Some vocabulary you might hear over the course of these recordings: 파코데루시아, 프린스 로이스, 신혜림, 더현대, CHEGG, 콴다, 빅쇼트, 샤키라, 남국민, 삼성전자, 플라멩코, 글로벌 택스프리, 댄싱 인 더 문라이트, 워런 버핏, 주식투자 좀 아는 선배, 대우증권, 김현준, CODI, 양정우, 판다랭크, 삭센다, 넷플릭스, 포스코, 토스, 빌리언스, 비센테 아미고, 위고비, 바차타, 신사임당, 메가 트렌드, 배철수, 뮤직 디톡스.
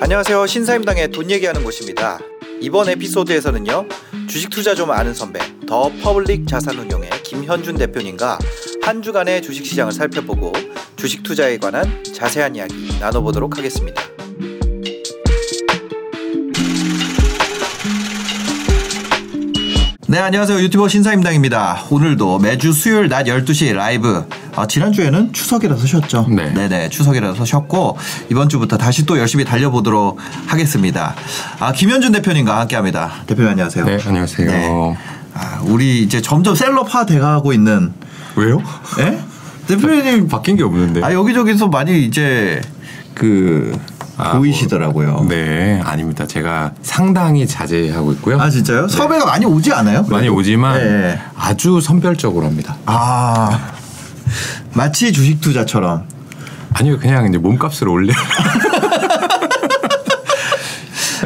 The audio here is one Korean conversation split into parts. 안녕하세요. 신사임당의 돈 얘기하는 곳입니다. 이번 에피소드에서는요, 주식 투자 좀 아는 선배, 더 퍼블릭 자산운용의 김현준 대표님과 한 주간의 주식시장을 살펴보고 주식 투자에 관한 자세한 이야기 나눠보도록 하겠습니다. 네, 안녕하세요. 유튜버 신사임당입니다. 오늘도 매주 수요일 낮 12시 라이브. 지난주에는 추석이라서 쉬었죠. 네. 네네, 추석이라서 쉬었고, 이번주부터 다시 또 열심히 달려보도록 하겠습니다. 김현준 대표님과 함께 합니다. 대표님 안녕하세요. 네, 안녕하세요. 네. 우리 이제 점점 셀럽화 돼가고 있는. 왜요? 예? 네? 대표님 바뀐 게 없는데. 여기저기서 많이 이제 보이시더라고요. 네, 아닙니다. 제가 상당히 자제하고 있고요. 진짜요? 네. 섭외가 많이 오지 않아요? 그래도? 많이 오지만 네. 아주 선별적으로 합니다. 마치 주식 투자처럼. 아니요, 그냥 이제 몸값을 올려.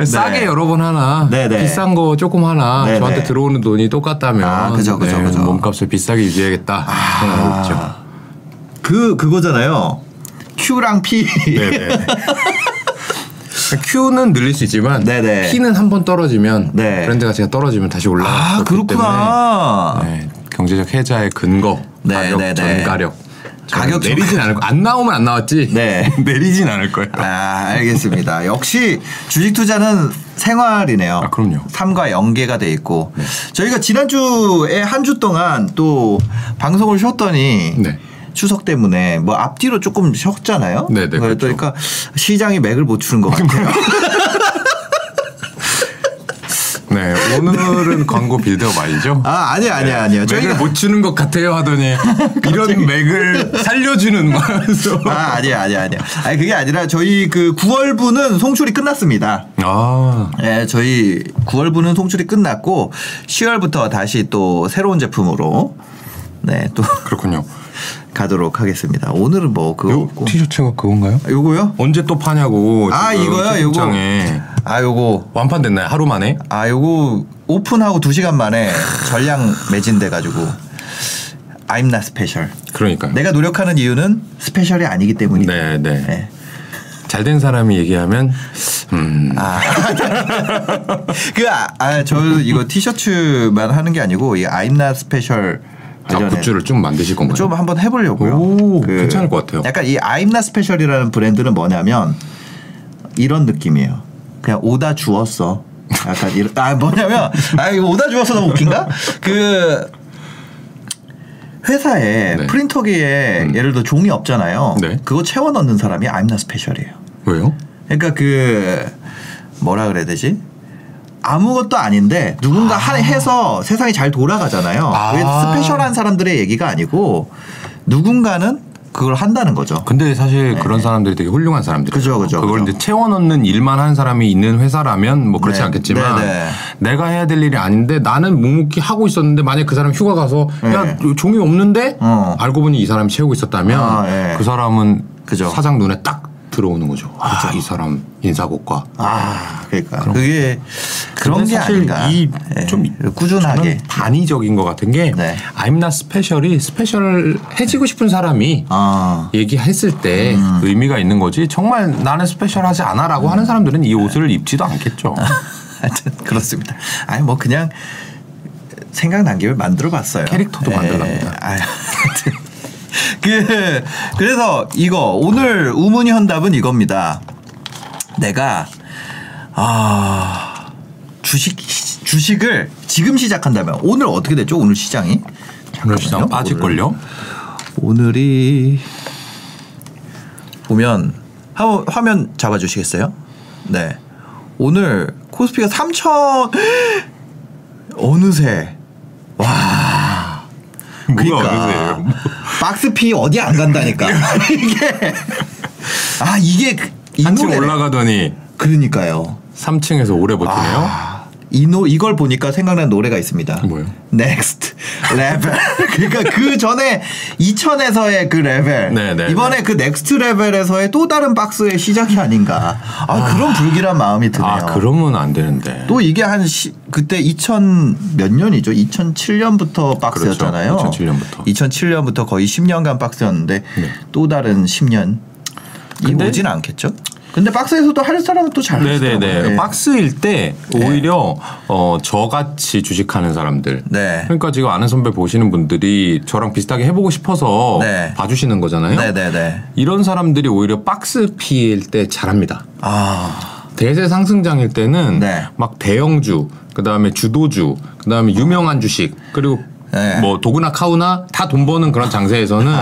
싸게 네. 여러 번 하나, 네네. 비싼 거 조금 하나, 네네. 저한테 들어오는 돈이 똑같다면 그죠. 몸값을 비싸게 유지해야겠다. 생각하고 있죠. 그거잖아요. Q랑 P. 네네. Q는 늘릴 수 있지만 네네. P는 한 번 떨어지면 네. 브랜드 가치가 떨어지면 다시 올라가기 그렇구나. 때문에 네, 경제적 해자의 근거, 네, 가격, 네네. 전가력. 가격 내리진 않을 거예요. 안 나오면 안 나왔지. 네. 내리진 않을 거예요. 알겠습니다. 역시 주식 투자는 생활이네요. 그럼요. 삶과 연계가 돼 있고. 네. 저희가 지난주에 한 주 동안 또 방송을 쉬었더니 네. 추석 때문에 뭐 앞뒤로 조금 쉬었잖아요. 네네. 그러니까 그렇죠. 시장이 맥을 못 추는 것 같아요. 네, 오늘은 네. 광고 빌드업 아니죠? 아니요. 맥을 저희가 못 주는 것 같아요 하더니 이런 맥을 살려주는 거라서. 아니요. 아니 그게 아니라 저희 9월분은 송출이 끝났습니다. 네, 저희 9월분은 송출이 끝났고 10월부터 다시 또 새로운 제품으로 네, 또 그렇군요. 가도록 하겠습니다. 오늘은 뭐 그거 없고. 티셔츠가 그건가요? 요거요? 언제 또 파냐고. 이거요? 요거. 요거. 완판됐나요? 하루 만에? 요거 오픈하고 2시간 만에 전량 매진돼가지고. I'm not special. 그러니까요. 내가 노력하는 이유는 스페셜이 아니기 때문이에요. 네네. 네. 잘된 사람이 얘기하면 저 이거 티셔츠만 하는 게 아니고 이 I'm not special 굿즈를 좀 만드실 건가요? 좀 한번 해보려고요. 오, 괜찮을 것 같아요. 약간 이 I'm not special이라는 브랜드는 뭐냐면 이런 느낌이에요. 그냥 오다 주웠어. 약간 이런. 뭐냐면 이거 오다 주웠어 너무 웃긴가? 회사에 네. 프린터기에 예를 들어 종이 없잖아요. 네. 그거 채워 넣는 사람이 I'm not special이에요. 왜요? 그러니까 뭐라 그래야 되지? 아무것도 아닌데 누군가 해서 세상이 잘 돌아가잖아요. 그게 스페셜한 사람들의 얘기가 아니고 누군가는 그걸 한다는 거죠. 근데 사실 네. 그런 사람들이 되게 훌륭한 사람들이죠. 그죠. 그걸 이제 채워넣는 일만 한 사람이 있는 회사라면 뭐 그렇지 네. 않겠지만 네네. 내가 해야 될 일이 아닌데 나는 묵묵히 하고 있었는데 만약 그 사람 휴가 가서 네. 야 종이 없는데 알고 보니 이 사람이 채우고 있었다면 네. 그 사람은 그죠. 사장 눈에 딱 들어오는 거죠. 이 사람 인사고과. 그러니까 그게 그런 게 아닌가. 좀 네. 꾸준하게 단위적인 것 같은 게 네. I'm not special이 스페셜해지고 싶은 사람이 얘기했을 때 의미가 있는 거지. 정말 나는 스페셜하지 않아라고 하는 사람들은 이 옷을 입지도 않겠죠. 하여튼 그렇습니다. 뭐 그냥 생각난 김에 만들어봤어요. 캐릭터도 만들어갑니다. 그래서 이거 오늘 우문이 현답은 이겁니다. 내가 주식을 지금 시작한다면 오늘 어떻게 됐죠? 오늘 시장이 잠깐만요. 빠질걸요? 오늘이 보면 화면 잡아주시겠어요? 네. 오늘 코스피가 3,000 어느새 그러니까 박스피 어디 안 간다니까. 이게 한층 올라가더니 그러니까요. 3층에서 오래 버티네요. 이걸 보니까 생각난 노래가 있습니다. 뭐요? Next Level. 그러니까 그 전에 2000에서의 그 레벨. 네네, 이번에 그 Next Level에서의 또 다른 박스의 시작이 아닌가. 아 그런 불길한 마음이 드네요. 아 그러면 안 되는데. 또 이게 한 그때 2000 몇 년이죠? 2007년부터 박스였잖아요. 그렇죠. 2007년부터 거의 10년간 박스였는데 네. 또 다른 10년 이 오진 않겠죠? 근데 박스에서도 할 사람은 또 잘 하시더라고요. 네네네. 박스일 때 오히려 저같이 주식하는 사람들. 네. 그러니까 지금 아는 선배 보시는 분들이 저랑 비슷하게 해보고 싶어서 네. 봐주시는 거잖아요. 네네네. 이런 사람들이 오히려 박스 피일 때 잘합니다. 아. 대세 상승장일 때는 네. 막 대형주, 그 다음에 주도주, 그 다음에 유명한 주식, 그리고 네. 뭐 도구나 카우나 다 돈 버는 그런 장세에서는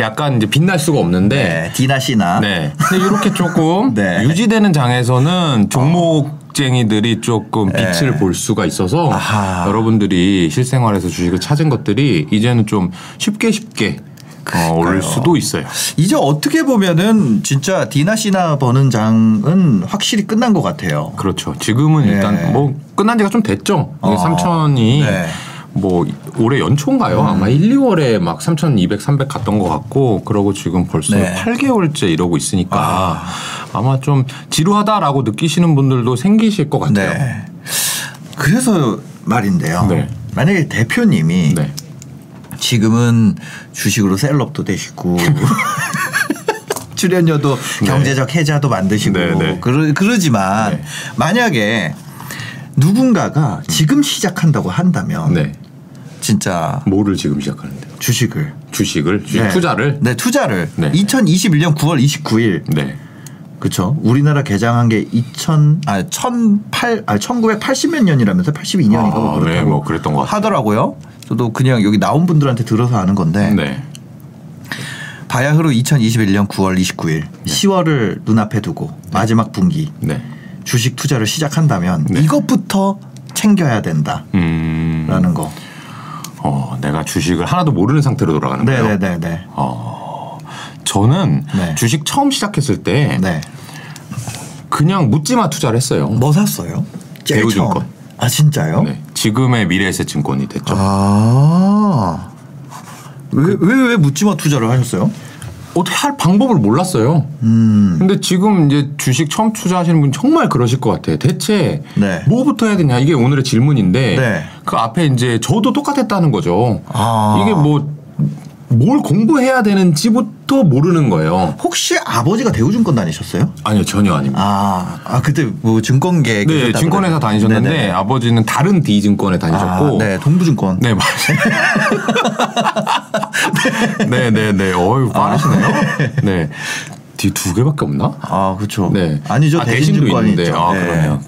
약간 이제 빛날 수가 없는데 네, 디나 씨나 네. 근데 이렇게 조금 네. 유지되는 장에서는 종목쟁이들이 조금 빛을 네. 볼 수가 있어서 아하. 여러분들이 실생활에서 주식을 찾은 것들이 이제는 좀 쉽게 올 수도 있어요. 이제 어떻게 보면은 진짜 디나 씨나 버는 장은 확실히 끝난 것 같아요. 그렇죠. 지금은 네. 일단 뭐 끝난 지가 좀 됐죠. 3천이 네. 뭐 올해 연초인가요? 아마 1, 2월에 막 3,200, 300 갔던 것 같고 그러고 지금 벌써 네. 8개월째 이러고 있으니까 아마 좀 지루하다라고 느끼시는 분들도 생기실 것 같아요. 네. 그래서 말인데요. 네. 만약에 대표님이 네. 지금은 주식으로 셀럽도 되시고 출연료도 네. 경제적 해자도 만드시고 네, 네. 그러지만 네. 만약에 누군가가 지금 시작한다고 한다면 네. 진짜 뭐를 지금 시작하는데? 주식을 네. 투자를? 네, 투자를. 네. 2021년 9월 29일. 네. 그렇죠. 우리나라 개장한 게 1980몇 년이라면서 82년인가 아, 네, 뭐 그랬던 것 같아요. 하더라고요. 저도 그냥 여기 나온 분들한테 들어서 아는 건데. 네. 바야흐로 2021년 9월 29일. 네. 10월을 눈앞에 두고 네. 마지막 분기. 네. 주식 투자를 시작한다면 네. 이것부터 챙겨야 된다라는 거. 내가 주식을 하나도 모르는 상태로 돌아가는 거예요. 네네네. 저는 네. 주식 처음 시작했을 때 네. 그냥 묻지마 투자를 했어요. 뭐 샀어요? 대우증권. 아 진짜요? 네. 지금의 미래에셋증권이 됐죠. 아. 왜 묻지마 투자를 하셨어요? 어떻게 할 방법을 몰랐어요. 근데 지금 이제 주식 처음 투자하시는 분 정말 그러실 것 같아요. 대체 네. 뭐부터 해야 되냐 이게 오늘의 질문인데 네. 그 앞에 이제 저도 똑같았다는 거죠. 아. 이게 뭘 공부해야 되는지부터 모르는 거예요. 혹시 아버지가 대우증권 다니셨어요? 아니요 전혀 아닙니다. 아 그때 뭐 증권계 네 증권회사 다니셨는데 네네. 아버지는 다른 D 증권에 다니셨고 네 동부증권 네 맞아요. 네네네 어유 빠르시네요. 네 D 두 개밖에 없나? 아 그렇죠. 네 아니죠 대신도 있는데 있죠. 아 그러네요.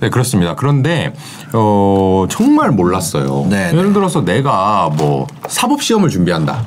네 그렇습니다. 그런데 정말 몰랐어요. 네네. 예를 들어서 내가 뭐 사법 시험을 준비한다,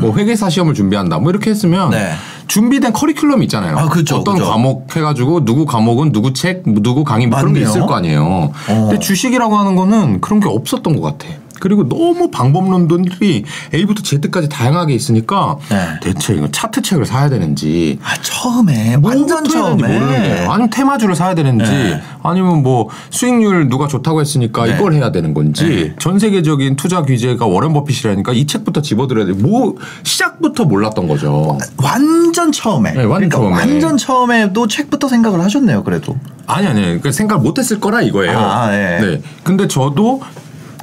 뭐 회계사 시험을 준비한다, 뭐 이렇게 했으면 네. 준비된 커리큘럼이 있잖아요. 아, 그렇죠, 어떤 그렇죠. 과목 해가지고 누구 과목은 누구 책, 누구 강의 뭐 그런 게 있을 거 아니에요. 근데 주식이라고 하는 거는 그런 게 없었던 것 같아. 그리고 너무 방법론들이 A부터 Z까지 다양하게 있으니까 네. 대체 이거 차트 책을 사야 되는지 처음에 완전 처음에 모르는데 아니면 테마주를 사야 되는지 네. 아니면 뭐 수익률 누가 좋다고 했으니까 네. 이걸 해야 되는 건지 네. 전 세계적인 투자 규제가 워런 버핏이라니까 이 책부터 집어들어야 돼. 뭐 시작부터 몰랐던 거죠. 완전 처음에. 네, 완전 그러니까 처음에. 완전 처음에도 책부터 생각을 하셨네요. 그래도. 아니. 그러니까 생각 못했을 거라 이거예요. 네. 네. 근데 저도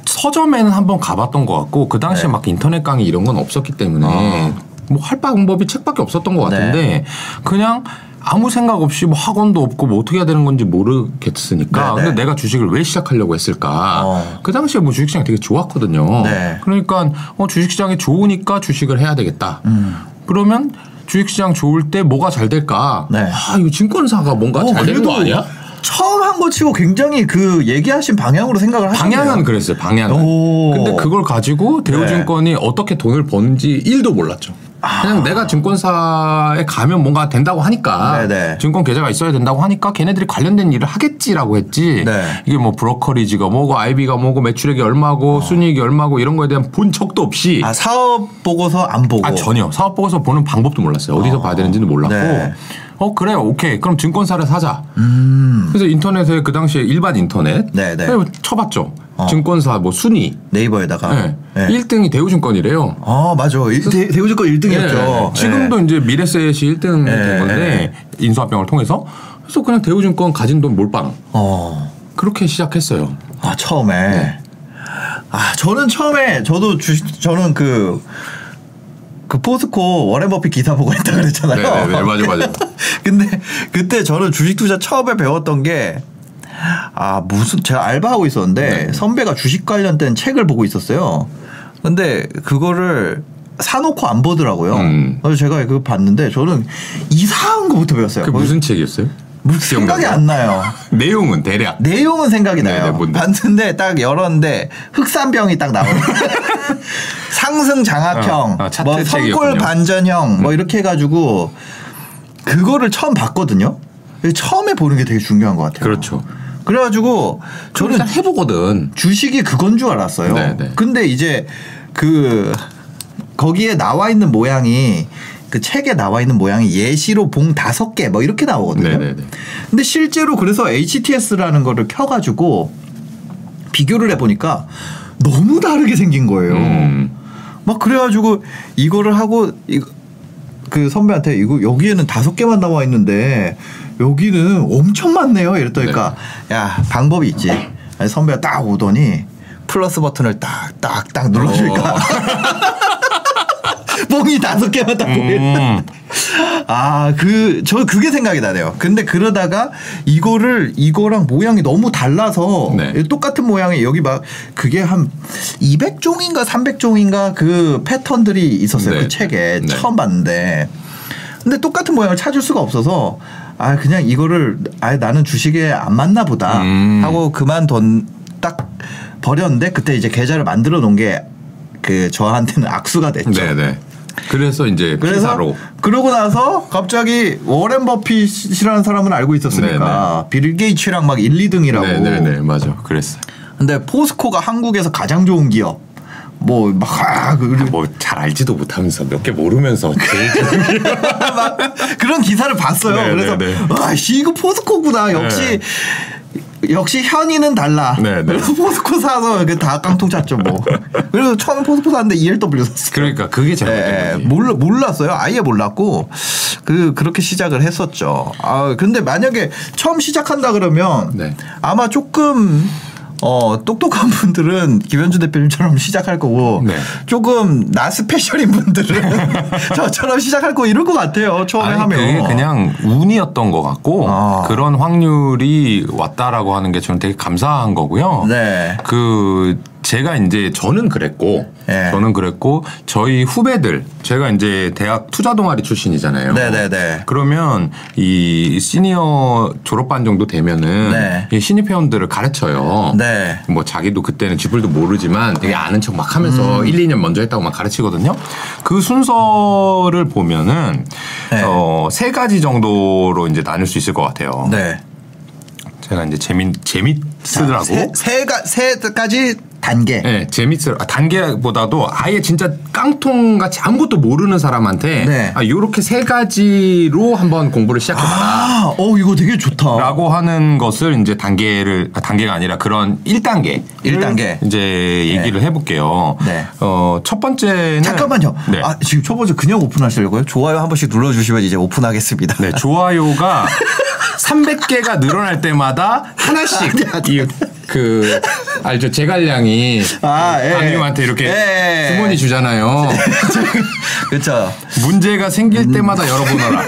서점에는 한번 가봤던 것 같고 그 당시에 네. 막 인터넷 강의 이런 건 없었기 때문에 뭐 할 방법이 책밖에 없었던 것 같은데 네. 그냥 아무 생각 없이 뭐 학원도 없고 뭐 어떻게 해야 되는 건지 모르겠으니까 근데 내가 주식을 왜 시작하려고 했을까 그 당시에 뭐 주식시장이 되게 좋았거든요. 네. 그러니까 주식시장이 좋으니까 주식을 해야 되겠다. 그러면 주식시장 좋을 때 뭐가 잘 될까? 네. 아 이거 증권사가 뭔가 잘 되는 거 아니야? 처음 한 거 치고 굉장히 그 얘기하신 방향으로 생각을 하셨네요. 방향은 그랬어요. 근데 그걸 가지고 대우증권이 네. 어떻게 돈을 버는지 1도 몰랐죠. 그냥 내가 증권사에 가면 뭔가 된다고 하니까 네네. 증권 계좌가 있어야 된다고 하니까 걔네들이 관련된 일을 하겠지라고 했지 네. 이게 뭐 브로커리지가 뭐고 IB가 뭐고 매출액이 얼마고 순이익이 얼마고 이런 거에 대한 본 척도 없이 아 사업 보고서 안 보고 아 전혀 사업 보고서 보는 방법도 몰랐어요. 어디서 봐야 되는지는 몰랐고 네. 그래요. 오케이. 그럼 증권사를 사자. 그래서 인터넷에 그 당시에 일반 인터넷 네네. 쳐봤죠. 증권사 뭐 순위 네이버에다가 네. 네. 1등이 대우증권이래요. 아 맞아. 대우증권 1등이었죠. 네. 지금도 네. 이제 미래셋이 1등 네. 된 건데 네. 인수합병을 통해서 그래서 그냥 대우증권 가진 돈 몰빵. 그렇게 시작했어요. 아 처음에. 네. 아 저는 처음에 저도 저는 그 포스코 워렌 버핏 기사 보고 했다 그랬잖아요. 네, 맞아요. 근데 그때 저는 주식 투자 처음에 배웠던 게 제가 알바하고 있었는데 네. 선배가 주식 관련된 책을 보고 있었어요. 근데 그거를 사놓고 안 보더라고요. 그래서 제가 그거 봤는데 저는 이상한 거부터 배웠어요. 그게 무슨 책이었어요? 무슨 생각이 안 나요. 내용은 대략. 내용은 생각이 나요. 네네, 봤는데 딱 열었는데 흑산병이 딱 나오는 상승 장악형, 뭐 선골 반전형 뭐 이렇게 해가지고 그거를 처음 봤거든요. 처음에 보는 게 되게 중요한 것 같아요. 그렇죠. 그래가지고 저는 일단 해보거든. 주식이 그건 줄 알았어요. 네네. 근데 이제 거기에 나와 있는 모양이 그 책에 나와 있는 모양이 예시로 봉 5개 뭐 이렇게 나오거든요. 네네네. 근데 실제로 그래서 HTS라는 거를 켜가지고 비교를 해보니까 너무 다르게 생긴 거예요. 막 그래가지고 이거를 하고 그 선배한테 이거 여기에는 5개만 나와 있는데 여기는 엄청 많네요. 이랬더니까 네. 야 방법이 있지. 선배가 딱 오더니 플러스 버튼을 딱 눌러주니까 뽕이 5개만 딱 보면 저 그게 생각이 나네요. 근데 그러다가 이거랑 모양이 너무 달라서 네. 똑같은 모양이 여기 막 그게 한 200종인가 300종인가 그 패턴들이 있었어요. 네. 그 책에 네. 처음 봤는데 근데 똑같은 모양을 찾을 수가 없어서 그냥 이거를 나는 주식에 안 맞나 보다 하고 그만둔 딱 버렸는데 그때 이제 계좌를 만들어 놓은 게 그 저한테는 악수가 됐죠. 네네. 그래서 이제 기사로 그러고 나서 갑자기 워렌 버핏이라는 사람은 알고 있었으니까 네네. 빌 게이츠랑 막 1, 2등이라고 네네네 맞아 그랬어요. 근데 포스코가 한국에서 가장 좋은 기업 뭐 막 뭐 잘 알지도 못하면서 몇 개 모르면서 제일 좋은 기업 그런 기사를 봤어요. 네네네. 그래서 이거 포스코구나 역시. 네. 역시 현이는 달라. 네네. 그래서 포스코 사서 다 깡통 찼죠 뭐. 그래서 처음 포스코 샀는데 ELW 샀어요. 그러니까 그게 잘못된 거지. 몰랐어요. 아예 몰랐고 그렇게 시작을 했었죠. 근데 만약에 처음 시작한다 그러면 네. 아마 조금 똑똑한 분들은 김현준 대표님처럼 시작할 거고 네. 조금 나 스페셜인 분들은 저처럼 시작할 거고 이럴 것 같아요. 처음에 하면. 그게 그냥 운이었던 것 같고 그런 확률이 왔다라고 하는 게 저는 되게 감사한 거고요. 네. 제가 이제 저는 그랬고 저희 후배들 제가 이제 대학 투자 동아리 출신이잖아요. 네네네. 그러면 이 시니어 졸업반 정도 되면은 네. 이 신입 회원들을 가르쳐요. 네. 뭐 자기도 그때는 쥐뿔도 모르지만 되게 아는 척 막 하면서 1, 2년 먼저 했다고 막 가르치거든요. 그 순서를 보면은 네. 3가지 정도로 이제 나눌 수 있을 것 같아요. 네. 제가 이제 재밌으라고 세 가지 단계. 네, 재밌을 단계보다도 아예 진짜 깡통같이 아무것도 모르는 사람한테 네. 요렇게 3가지로 한번 공부를 시작해봐라. 이거 되게 좋다. 라고 하는 것을 이제 단계가 아니라 그런 1단계. 1단계. 이제 얘기를 네. 해볼게요. 네. 첫 번째는. 잠깐만요. 네. 지금 첫 번째 그냥 오픈하시려고요? 좋아요 한 번씩 눌러주시면 이제 오픈하겠습니다. 네, 좋아요가 300개가 늘어날 때마다 하나씩. 알죠? 제갈량이 강유한테 이렇게 주머니 주잖아요. 그렇죠. 문제가 생길 때마다 열어보너라.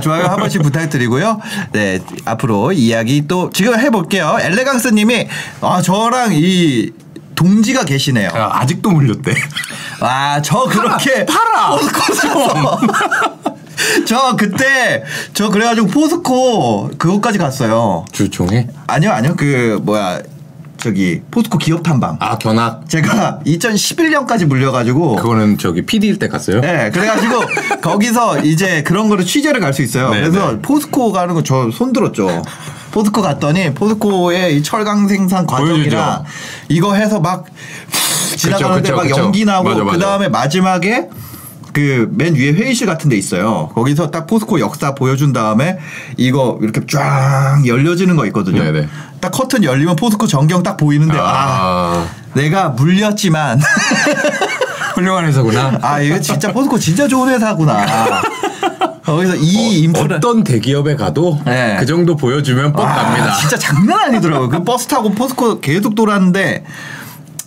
좋아요 한 번씩 부탁드리고요. 네, 앞으로 이야기 또 지금 해볼게요. 엘레강스님이 저랑 동지가 계시네요. 아직도 물렸대. 저 그렇게 팔아. 저 그래가지고 포스코 그것까지 갔어요. 주총에? 아니요. 그 저기 포스코 기업 탐방. 아 견학. 제가 2011년까지 물려가지고. 그거는 저기 PD일 때 갔어요? 네. 그래가지고 거기서 이제 그런 거를 취재를 갈 수 있어요. 네네. 그래서 포스코 가는 거 저 손들었죠. 포스코 갔더니 포스코의 이 철강 생산 과정이라 이거 해서 막 지나가는데 막 연기 나고 맞아, 맞아. 그다음에 마지막에 그 맨 위에 회의실 같은 데 있어요. 거기서 딱 포스코 역사 보여준 다음에 이거 이렇게 쫙 열려지는 거 있거든요. 네네. 딱 커튼 열리면 포스코 전경 딱 보이는데 아 내가 물렸지만 훌륭한 회사구나. 아 이거 진짜 포스코 진짜 좋은 회사구나. 거기서 이 인프라 어떤 대기업에 가도 네. 그 정도 보여주면 뻑 갑니다. 진짜 장난 아니더라고요. 그 버스 타고 포스코 계속 돌았는데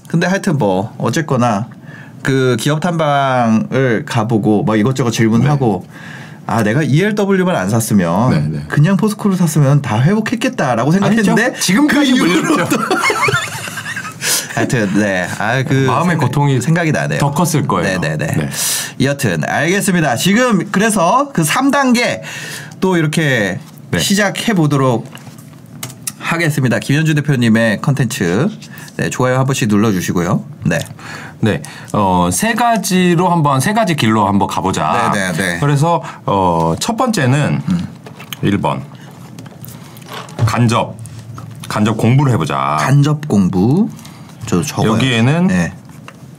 근데 하여튼 뭐 어쨌거나 그 기업 탐방을 가보고 막 이것저것 질문하고 네. 아 내가 ELW만 안 샀으면 네, 네. 그냥 포스코를 샀으면 다 회복했겠다라고 생각했는데 아니죠? 지금까지 물렸죠. 하여튼 네. 아 그 마음의 고통이 생각이 나네요. 더 컸을 거예요. 네네네. 네. 여튼 알겠습니다. 지금 그래서 그 3단계 또 이렇게 네. 시작해 보도록 하겠습니다. 김현준 대표님의 컨텐츠 네, 좋아요 한 번씩 눌러주시고요. 네. 네, 세 가지로 한번 세 가지 길로 한번 가보자. 네네네. 그래서 첫 번째는 1번 간접 공부를 해보자. 간접 공부. 저도 적어요. 여기에는 네.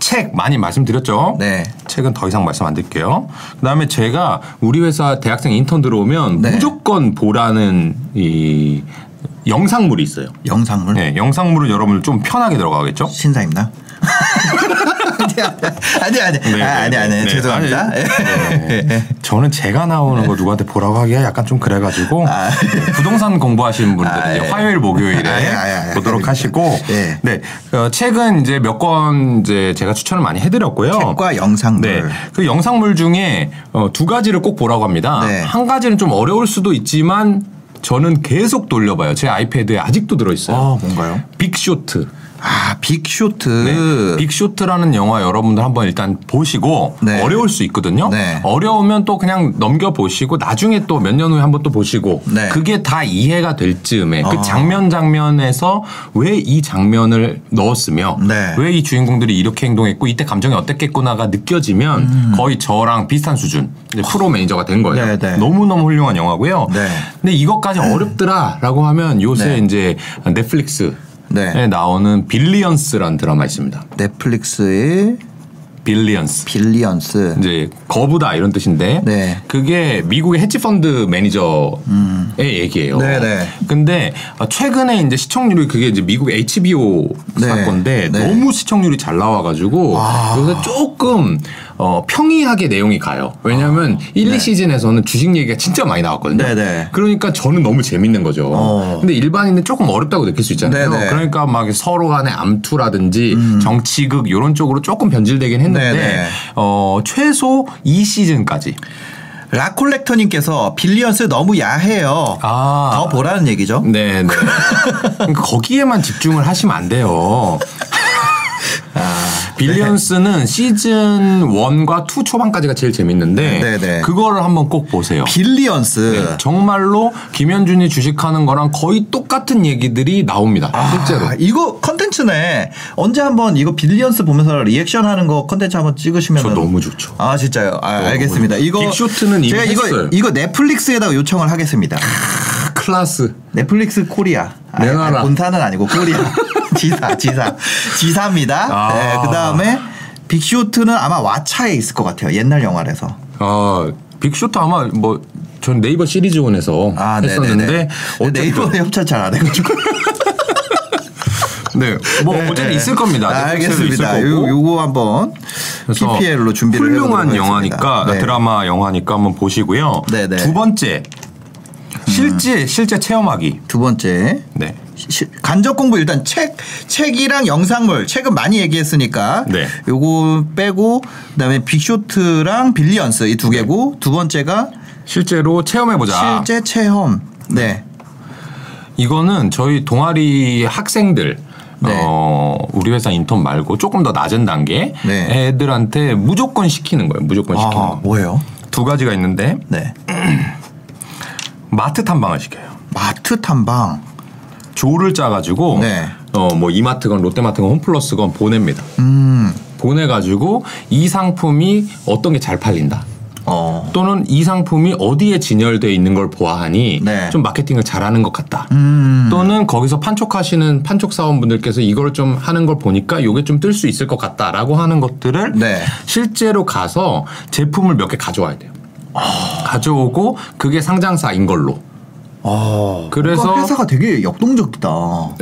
책 많이 말씀드렸죠. 네. 책은 더 이상 말씀 안 드릴게요. 그다음에 제가 우리 회사 대학생 인턴 들어오면 네. 무조건 보라는 이 영상물이 있어요. 영상물? 네, 영상물은 여러분들 좀 편하게 들어가겠죠. 신사임당? 아니 죄송합니다. 네. 저는 제가 나오는 거 누구한테 보라고 하기가 약간 좀 그래가지고 부동산 공부하시는 분들 이제 화요일 목요일에 보도록 하시고 네 책은 이제 몇 권 이제 제가 추천을 많이 해드렸고요. 책과 영상물. 네. 그 영상물 중에 두 가지를 꼭 보라고 합니다. 네. 한 가지는 좀 어려울 수도 있지만 저는 계속 돌려봐요. 제 아이패드에 아직도 들어있어요. 아 뭔가요? 빅쇼트. 아 빅쇼트. 네, 빅쇼트라는 영화 여러분들 한번 일단 보시고 네. 어려울 수 있거든요. 네. 어려우면 또 그냥 넘겨보시고 나중에 또 몇 년 후에 한번 또 보시고 네. 그게 다 이해가 될 즈음에 그 장면에서 왜 이 장면을 넣었으며 네. 왜 이 주인공들이 이렇게 행동했고 이때 감정이 어땠겠구나가 느껴지면 거의 저랑 비슷한 수준 프로 매니저가 된 거예요. 네, 네. 너무너무 훌륭한 영화고요. 네. 근데 이것까지 어렵더라라고 하면 요새 네. 이제 넷플릭스 네. 나오는 빌리언스라는 드라마 있습니다. 넷플릭스의 빌리언스. 이제 거부다 이런 뜻인데 네. 그게 미국의 헤지펀드 매니저의 얘기예요. 네네. 근데 최근에 이제 시청률이 그게 이제 미국 HBO 네. 사건인데 네. 너무 시청률이 잘 나와가지고 요새 조금 평이하게 내용이 가요. 왜냐하면 1, 2시즌에서는 주식 얘기가 진짜 많이 나왔거든요. 네네. 그러니까 저는 너무 재밌는 거죠. 근데 일반인은 조금 어렵다고 느낄 수 있잖아요. 네네. 그러니까 막 서로 간의 암투라든지 정치극 이런 쪽으로 조금 변질되긴 했는데 최소 2시즌까지. 라콜렉터님께서 빌리언스 너무 야해요. 더 보라는 얘기죠. 네네. 거기에만 집중을 하시면 안 돼요. 빌리언스는 네. 시즌 1과 2 초반까지가 제일 재밌는데 네네. 그거를 한번 꼭 보세요. 빌리언스. 네, 정말로 김현준이 주식하는 거랑 거의 똑같은 얘기들이 나옵니다. 실제로. 이거 컨텐츠네. 언제 한번 이거 빌리언스 보면서 리액션하는 거 컨텐츠 한번 찍으시면 저 너무 좋죠. 아 진짜요? 알겠습니다. 이거 빅쇼트는 이미 제가 했어요. 이거 넷플릭스에다가 요청을 하겠습니다. 클라스. 넷플릭스 코리아. 내놔라. 본사는 아니고 코리아. 지사입니다. 네, 그 다음에 빅쇼트는 아마 왓챠에 있을 것 같아요. 옛날 영화라서. 빅쇼트 아마 뭐 전 네이버 시리즈원에서 했었는데 네이버에 협찬 잘 안 해가지고. 네, 뭐 어쨌든 있을 겁니다. 알겠습니다. 요거 한번 PPL로 준비를 해보도록 하겠습니다. 훌륭한 영화니까 네. 드라마 영화니까 한번 보시고요. 네네. 두 번째 실제 체험하기. 두 번째. 네. 간접 공부 일단 책이랑 영상물 책은 많이 얘기했으니까 네. 요거 빼고 그다음에 빅쇼트랑 빌리언스 이 두 개고 네. 두 번째가 실제로 체험해보자. 실제 체험. 네. 이거는 저희 동아리 학생들 네. 우리 회사 인턴 말고 조금 더 낮은 단계 네. 애들한테 무조건 시키는 거예요. 무조건 시키는 거. 뭐예요? 두 가지가 있는데 네. 마트 탐방을 시켜요. 마트 탐방. 조를 짜가지고 네. 뭐 이마트건 롯데마트건 홈플러스건 보냅니다. 보내가지고 이 상품이 어떤 게 잘 팔린다. 또는 이 상품이 어디에 진열되어 있는 걸 보아하니 네. 좀 마케팅을 잘하는 것 같다. 또는 거기서 판촉하시는 판촉 사원분들께서 이걸 좀 하는 걸 보니까 요게 좀 뜰 수 있을 것 같다라고 하는 것들을 네. 실제로 가서 제품을 몇 개 가져와야 돼요. 가져오고 그게 상장사인 걸로. 그래서 그러니까 회사가 되게 역동적이다.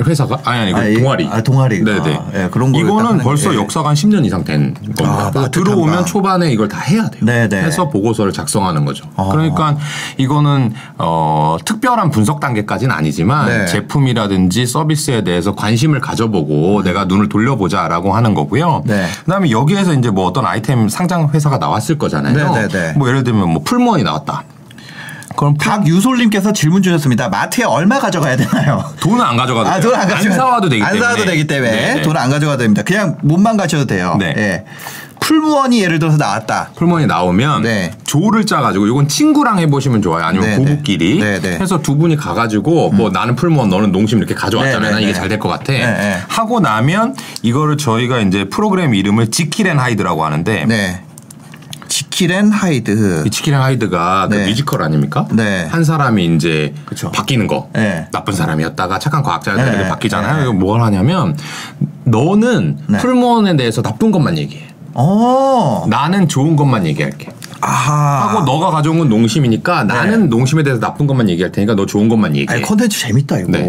회사가? 아니 동아리. 동아리. 네네. 네, 그런 거. 이거는 벌써 게... 역사가 한 10년 이상 된 겁니다. 들어오면 초반에 이걸 다 해야 돼요. 네네. 해서 보고서를 작성하는 거죠. 그러니까 이거는 특별한 분석 단계까지는 아니지만 네. 제품이라든지 서비스에 대해서 관심을 가져보고 내가 눈을 돌려보자라고 하는 거고요. 네. 그다음에 여기에서 이제 뭐 어떤 아이템 상장 회사가 나왔을 거잖아요. 네네네. 뭐 예를 들면 뭐 풀무원이 나왔다. 그럼 박유솔님께서 질문 주셨습니다. 마트에 얼마 가져가야 되나요? 돈은 안 가져가도 돼요. 안 사와도 되기 때문에. 안 사와도 되기 때문에 돈은 안 가져가도 됩니다. 그냥 몸만 가셔도 돼요. 네. 예. 풀무원이 예를 들어서 나왔다. 풀무원이 나오면 네. 조를 짜가지고 이건 친구랑 해보시면 좋아요. 아니면 고부끼리 해서 두 분이 가가지고 뭐 나는 풀무원 너는 농심 이렇게 가져왔잖아요. 난 이게 잘 될 것 같아. 네네. 하고 나면 이거를 저희가 이제 프로그램 이름을 지킬앤하이드라고 하는데 네. 지킬앤하이드. 이 지킬앤하이드가 그 뮤지컬 아닙니까? 네. 한 사람이 이제 그쵸. 바뀌는 거. 네. 나쁜 사람이었다가 착한 과학자였다가 이렇게 바뀌잖아요. 이거 뭘 하냐면 너는 풀무원에 대해서 나쁜 것만 얘기해. 나는 좋은 것만 얘기할게. 하고 너가 가져온 건 농심이니까 나는 농심에 대해서 나쁜 것만 얘기할 테니까 너 좋은 것만 얘기해. 컨텐츠 재밌다 이거. 네.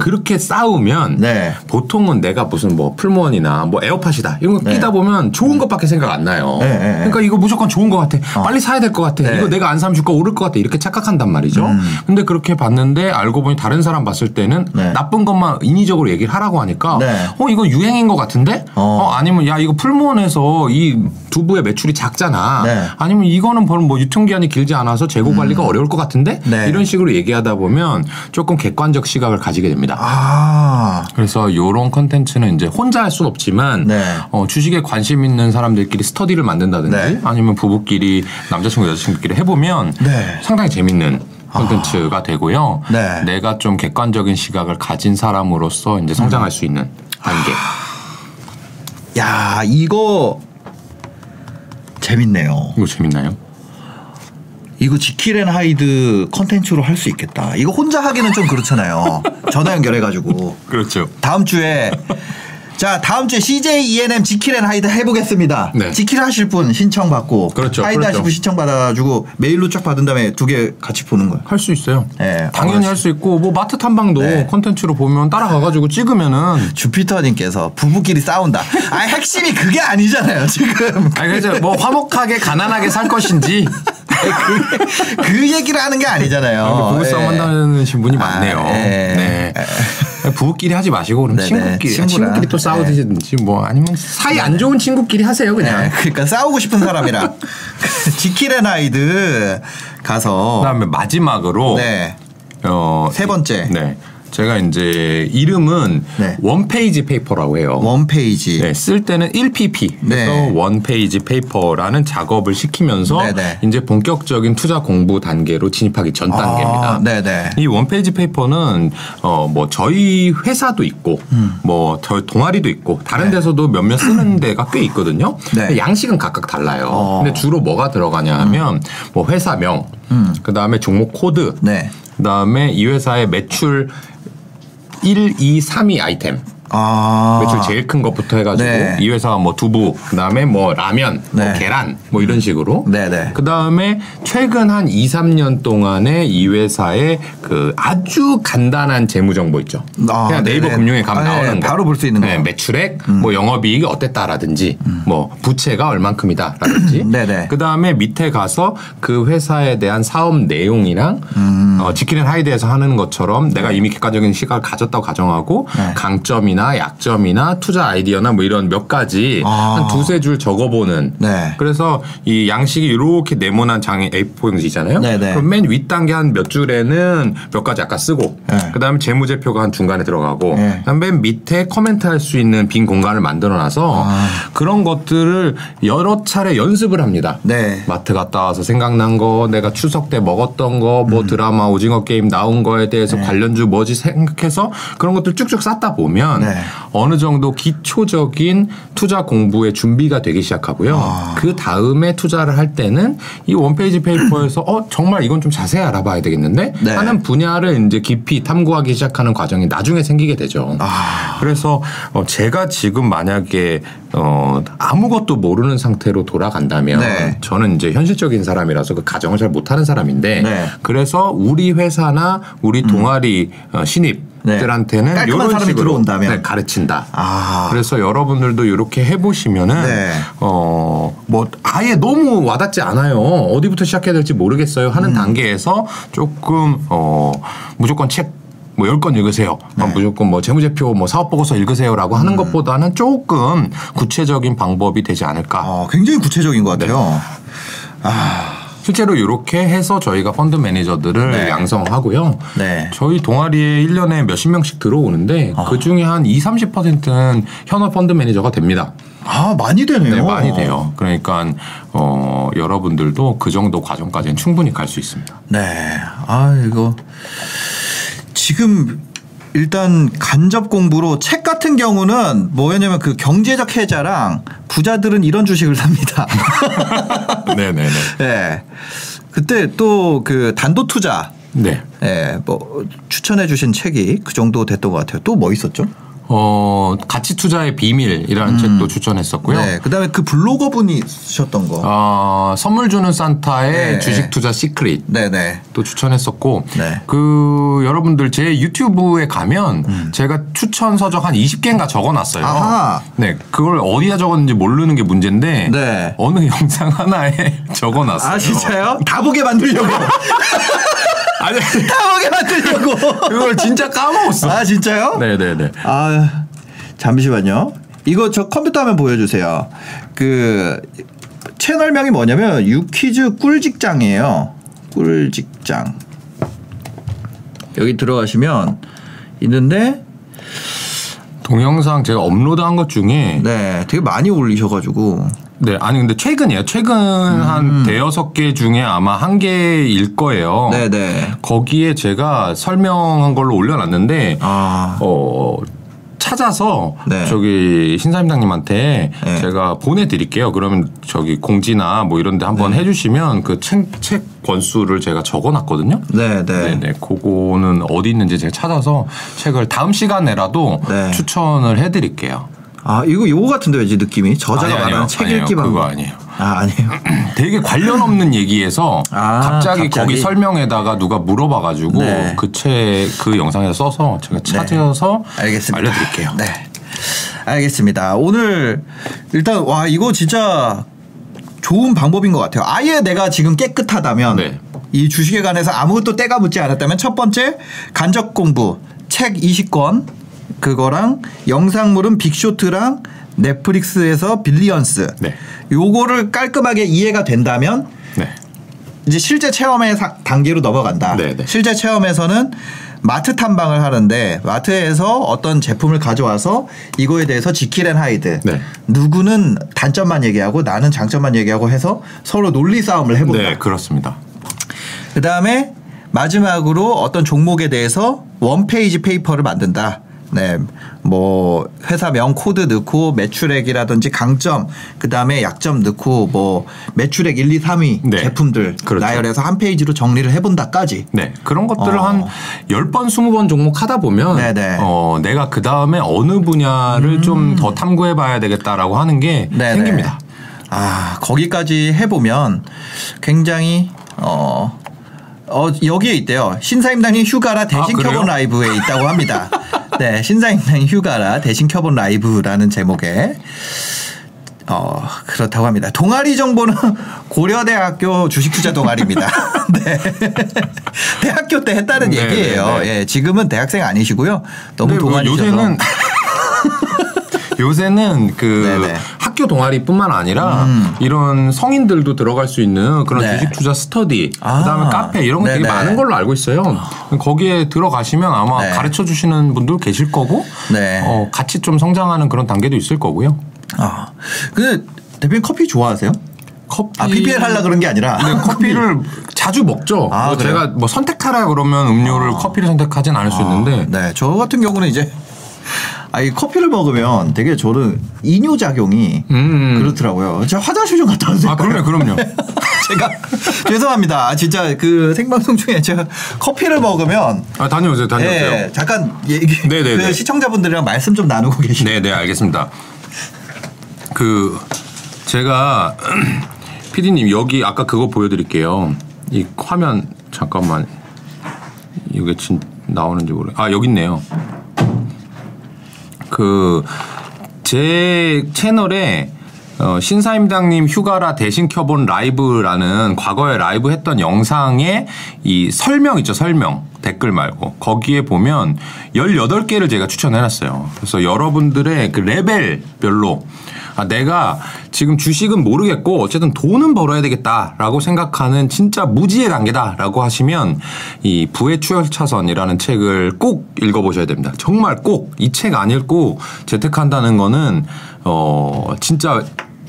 그렇게 싸우면 보통은 내가 무슨 뭐 풀무원이나 뭐 에어팟이다 이런 거 끼다 보면 좋은 것밖에 생각 안 나요. 그러니까 이거 무조건 좋은 것 같아. 빨리 사야 될 것 같아. 이거 내가 안 사면 주가 오를 것 같아. 이렇게 착각한단 말이죠. 근데 그렇게 봤는데 알고 보니 다른 사람 봤을 때는 나쁜 것만 인위적으로 얘기를 하라고 하니까 이거 유행인 것 같은데? 아니면 야 이거 풀무원에서 이 두부의 매출이 작잖아. 아니면 이거는 뭐 유통기한이 길지 않아서 재고 관리가 어려울 것 같은데 이런 식으로 얘기하다 보면 조금 객관적 시각을 가지게 됩니다. 그래서 이런 컨텐츠는 이제 혼자 할 수는 없지만 주식에 관심 있는 사람들끼리 스터디를 만든다든지 아니면 부부끼리 남자친구 여자친구끼리 해보면 상당히 재밌는 콘텐츠가 되고요. 내가 좀 객관적인 시각을 가진 사람으로서 이제 성장할 수 있는 단계. 야 이거 재밌네요. 이거 재밌나요? 이거 지킬앤하이드 컨텐츠로 할 수 있겠다. 이거 혼자 하기는 좀 그렇잖아요. 전화 연결해가지고. 그렇죠. 다음 주에 자 다음 주에 CJENM 지킬앤하이드 해보겠습니다. 지킬 하실 분 신청 받고, 하이드 하실 분 신청 받아가지고 메일로 쫙 받은 다음에 두 개 같이 보는 거예요. 할 수 있어요. 당연히 할 수 있고 뭐 마트 탐방도 컨텐츠로 보면 따라가가지고 찍으면은 주피터님께서 부부끼리 싸운다. 핵심이 그게 아니잖아요 지금. 그죠. 뭐 화목하게 가난하게 살 것인지. 그 얘기를 하는 게 아니잖아요. 부부싸움 한다는 분이 많네요. 부부끼리 하지 마시고 그럼 친구끼리 또 싸우든지 뭐 아니면 사이 안 좋은 친구끼리 하세요 그냥. 그러니까 싸우고 싶은 사람이랑 지킬앤하이드 가서. 그다음에 마지막으로 세 번째. 제가 이제 이름은 원페이지 페이퍼라고 해요. 원페이지. 쓸 때는 1pp. 그래서 원페이지 페이퍼라는 작업을 시키면서 이제 본격적인 투자 공부 단계로 진입하기 전 단계입니다. 이 원페이지 페이퍼는 뭐 저희 회사도 있고 뭐 저희 동아리도 있고 다른 데서도 몇몇 쓰는 데가 꽤 있거든요. 양식은 각각 달라요. 근데 주로 뭐가 들어가냐 하면 뭐 회사명, 그다음에 종목 코드, 그다음에 이 회사의 매출 1, 2, 3위 아이템. 매출 제일 큰 것부터 해가지고 이 회사가 뭐 두부, 그다음에 뭐 라면, 뭐 계란 뭐 이런 식으로. 그다음에 최근 한 2, 3년 동안에 이 회사의 그 아주 간단한 재무 정보 있죠. 그냥 네이버 금융에 가면 나오는 거. 바로 볼 수 있는 거. 매출액, 뭐 영업이익이 어땠다라든지, 뭐 부채가 얼만큼이다라든지. 그다음에 밑에 가서 그 회사에 대한 사업 내용이랑 지킬앤하이드에서 하는 것처럼 내가 이미 객관적인 시각을 가졌다고 가정하고 강점이나 약점이나 투자 아이디어나 뭐 이런 몇 가지 한 두세 줄 적어보는. 그래서 이 양식이 이렇게 네모난 장에 A4용지잖아요. 그럼 맨 윗단계 한 몇 줄에는 몇 가지 아까 쓰고 그다음에 재무제표가 한 중간에 들어가고 그다음에 맨 밑에 커멘트 할 수 있는 빈 공간을 만들어놔서 그런 것들을 여러 차례 연습을 합니다. 마트 갔다 와서 생각난 거 내가 추석 때 먹었던 거 뭐 드라마 오징어 게임 나온 거에 대해서 관련주 뭐지 생각해서 그런 것들 쭉쭉 쌓다 보면 네. 어느 정도 기초적인 투자 공부의 준비가 되기 시작하고요. 아. 그 다음에 투자를 할 때는 이 원페이지 페이퍼에서 정말 이건 좀 자세히 알아봐야 되겠는데 네. 하는 분야를 이제 깊이 탐구하기 시작하는 과정이 나중에 생기게 되죠. 아. 그래서 제가 지금 만약에 아무것도 모르는 상태로 돌아간다면 네. 저는 이제 현실적인 사람이라서 그 가정을 잘 못하는 사람인데 네. 그래서 우리 회사나 우리 동아리 신입 들한테는 네. 이런 사람이 들어온다면 네, 가르친다. 아. 그래서 여러분들도 이렇게 해보시면은 네. 뭐 아예 너무 와닿지 않아요. 어디부터 시작해야 될지 모르겠어요. 하는 단계에서 조금 무조건 책 뭐 10권 읽으세요. 네. 무조건 뭐 재무제표 뭐 사업보고서 읽으세요라고 하는 것보다는 조금 구체적인 방법이 되지 않을까. 굉장히 구체적인 것 같아요. 네. 아. 실제로 이렇게 해서 저희가 펀드 매니저들을 네. 양성하고요. 네. 저희 동아리에 1년에 몇십 명씩 들어오는데 그중에 한 20-30%는 현업 펀드 매니저가 됩니다. 아, 많이 되네요. 네, 많이 돼요. 그러니까 여러분들도 그 정도 과정까지는 충분히 갈 수 있습니다. 네. 아, 이거 지금 일단 간접 공부로 책 같은 경우는 뭐였냐면 그 경제적 해자랑 부자들은 이런 주식을 삽니다. 네네네. 네. 그때 또 그 단도 투자. 네. 네. 뭐 추천해 주신 책이 그 정도 됐던 것 같아요. 또 뭐 있었죠? 가치 투자의 비밀이라는 책도 추천했었고요. 네, 그다음에 그 블로거분이 쓰셨던 거. 선물 주는 산타의 네. 주식 투자 시크릿. 네네. 네. 또 추천했었고, 네. 그 여러분들 제 유튜브에 가면 제가 추천 서적 한 20개인가 적어놨어요. 아하. 네, 그걸 어디다 적었는지 모르는 게 문제인데 네. 어느 영상 하나에 적어놨어요. 아 진짜요? 다 보게 만들려고. 아니, 타먹게 만들려고. 그걸 진짜 까먹었어. 아, 진짜요? 네네네. 아, 잠시만요. 이거 저 컴퓨터 화면 보여주세요. 그, 채널명이 뭐냐면, 유퀴즈 꿀직장이에요. 꿀직장. 여기 들어가시면 있는데, 동영상 제가 업로드한 것 중에. 네, 되게 많이 올리셔가지고. 네, 아니 근데 최근이에요. 최근 한 5-6개 중에 아마 1개일 거예요. 네네. 거기에 제가 설명한 걸로 올려놨는데 찾아서 네. 저기 신사임당님한테 네. 제가 보내드릴게요. 그러면 저기 공지나 뭐 이런데 한번 네. 해주시면 그 책 권수를 제가 적어놨거든요. 네네. 네네. 그거는 어디 있는지 제가 찾아서 책을 다음 시간에라도 네. 추천을 해드릴게요. 아, 이거 같은데 왠지 느낌이 저자가 말하는 책 읽기 방법. 그거 아니에요. 아, 아니에요. 되게 관련 없는 얘기에서 갑자기 거기 설명에다가 누가 물어봐가지고 네. 그 책, 그 영상에서 써서 제가 찾아서 네. 알겠습니다. 알려드릴게요. 네, 알겠습니다. 오늘 일단 와 이거 진짜 좋은 방법인 것 같아요. 아예 내가 지금 깨끗하다면 네. 이 주식에 관해서 아무것도 때가 묻지 않았다면 첫 번째 간접 공부 책 20권. 그거랑 영상물은 빅쇼트랑 넷플릭스에서 빌리언스 네. 요거를 깔끔하게 이해가 된다면 네. 이제 실제 체험의 단계로 넘어간다. 네네. 실제 체험에서는 마트 탐방을 하는데 마트에서 어떤 제품을 가져와서 이거에 대해서 지킬 앤 하이드 네. 누구는 단점만 얘기하고 나는 장점만 얘기하고 해서 서로 논리 싸움을 해본다. 네, 그렇습니다. 그다음에 마지막으로 어떤 종목에 대해서 원페이지 페이퍼를 만든다. 네, 뭐 회사명 코드 넣고 매출액이라든지 강점, 그 다음에 약점 넣고 뭐 매출액 1, 2, 3위 네. 제품들 그렇죠. 나열해서 한 페이지로 정리를 해본다까지. 네, 그런 것들을 한 10번, 20번 종목 하다 보면 내가 그 다음에 어느 분야를 좀 더 탐구해봐야 되겠다라고 하는 게 네네. 생깁니다. 아, 거기까지 해보면 굉장히 여기에 있대요. 신사임당님 휴가라 대신 켜본 라이브에 있다고 합니다. 네, 신사임당 휴가라 대신 켜본 라이브라는 제목에 그렇다고 합니다. 동아리 정보는 고려대학교 주식투자 동아리입니다. 네, 대학교 때 했다는 네네네. 얘기예요. 예, 지금은 대학생 아니시고요. 너무 동아리셔서 요새는 그 네네. 학교 동아리뿐만 아니라 이런 성인들도 들어갈 수 있는 그런 네. 주식 투자 스터디, 그다음에 카페 이런 거 되게 많은 걸로 알고 있어요. 거기에 들어가시면 아마 네. 가르쳐 주시는 분들 계실 거고, 네. 같이 좀 성장하는 그런 단계도 있을 거고요. 근데 대표님 커피 좋아하세요? 커피. 아, PPL 하려고 그런 게 아니라. 네, 커피를 자주 먹죠. 아, 제가 뭐 선택하라 그러면 음료를 커피를 선택하진 않을 수 있는데. 네, 저 같은 경우는 이제. 아이 커피를 먹으면 되게 저는 이뇨 작용이 그렇더라고요. 제가 화장실 좀 갔다 왔어요. 아 그럼요. 제가 죄송합니다. 진짜 그 생방송 중에 제가 커피를 먹으면 아 다녀오세요. 예, 잠깐 얘기. 네네. 그 시청자분들이랑 말씀 좀 나누고 계시죠. 네네 알겠습니다. 그 제가 PD님 여기 아까 그거 보여드릴게요. 이 화면 잠깐만 이게 진 나오는지 모르. 아 여기 있네요. 그 제 채널에 신사임당님 휴가라 대신 켜본 라이브라는 과거에 라이브 했던 영상에 이 설명 있죠 설명 댓글 말고 거기에 보면 18개를 제가 추천해놨어요. 그래서 여러분들의 그 레벨별로 아, 내가 지금 주식은 모르겠고 어쨌든 돈은 벌어야 되겠다라고 생각하는 진짜 무지의 단계다라고 하시면 이 부의 추월차선이라는 책을 꼭 읽어보셔야 됩니다. 정말 꼭 이 책 안 읽고 재테크한다는 거는 진짜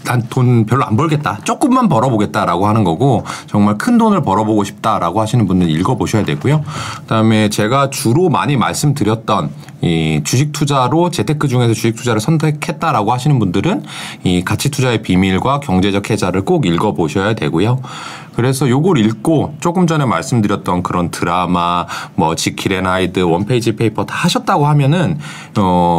난 돈 별로 안 벌겠다. 조금만 벌어보겠다라고 하는 거고 정말 큰 돈을 벌어보고 싶다라고 하시는 분들은 읽어보셔야 되고요. 그다음에 제가 주로 많이 말씀드렸던 이 주식 투자로 재테크 중에서 주식 투자를 선택했다라고 하시는 분들은 이 가치 투자의 비밀과 경제적 해자를 꼭 읽어보셔야 되고요. 그래서 요걸 읽고 조금 전에 말씀드렸던 그런 드라마 뭐 지킬 앤 하이드 원페이지 페이퍼 다 하셨다고 하면은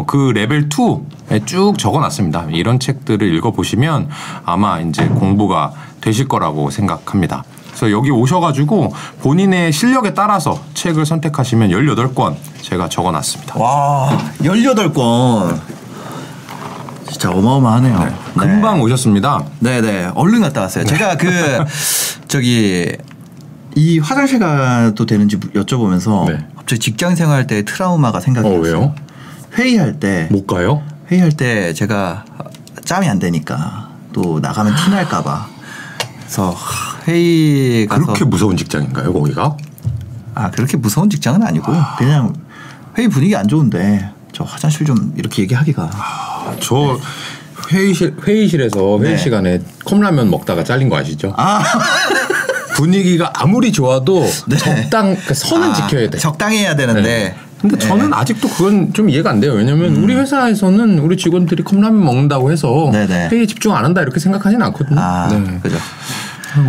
그 레벨 2에 쭉 적어놨습니다. 이런 책들을 읽어보시면 아마 이제 공부가 되실 거라고 생각합니다. 그래서 여기 오셔가지고 본인의 실력에 따라서 책을 선택하시면 18권 제가 적어놨습니다. 와 18권 진짜 어마어마하네요. 네. 금방 네. 오셨습니다. 네네 얼른 갔다 왔어요. 제가 그 저기 이 화장실 가도 되는지 여쭤보면서 네. 갑자기 직장 생활 때 트라우마가 생각이 났어요. 왜요? 회의할 때 못 가요? 회의할 때 제가 짬이 안 되니까 또 나가면 티 날까 봐 그래서 회의 가서 그렇게 무서운 직장인가요 거기가? 아 그렇게 무서운 직장은 아니고 그냥 회의 분위기 안 좋은데 저 화장실 좀 이렇게 얘기하기가 저 네. 회의실에서 회의 네. 시간에 컵라면 먹다가 잘린 거 아시죠? 아 분위기가 아무리 좋아도 네. 그러니까 선은 지켜야 돼. 적당히 해야 되는데 네. 근데 네. 저는 아직도 그건 좀 이해가 안 돼요. 왜냐면 우리 회사에서는 우리 직원들이 컵라면 먹는다고 해서 네네. 회의에 집중 안 한다 이렇게 생각하진 않거든요. 아, 네. 그죠.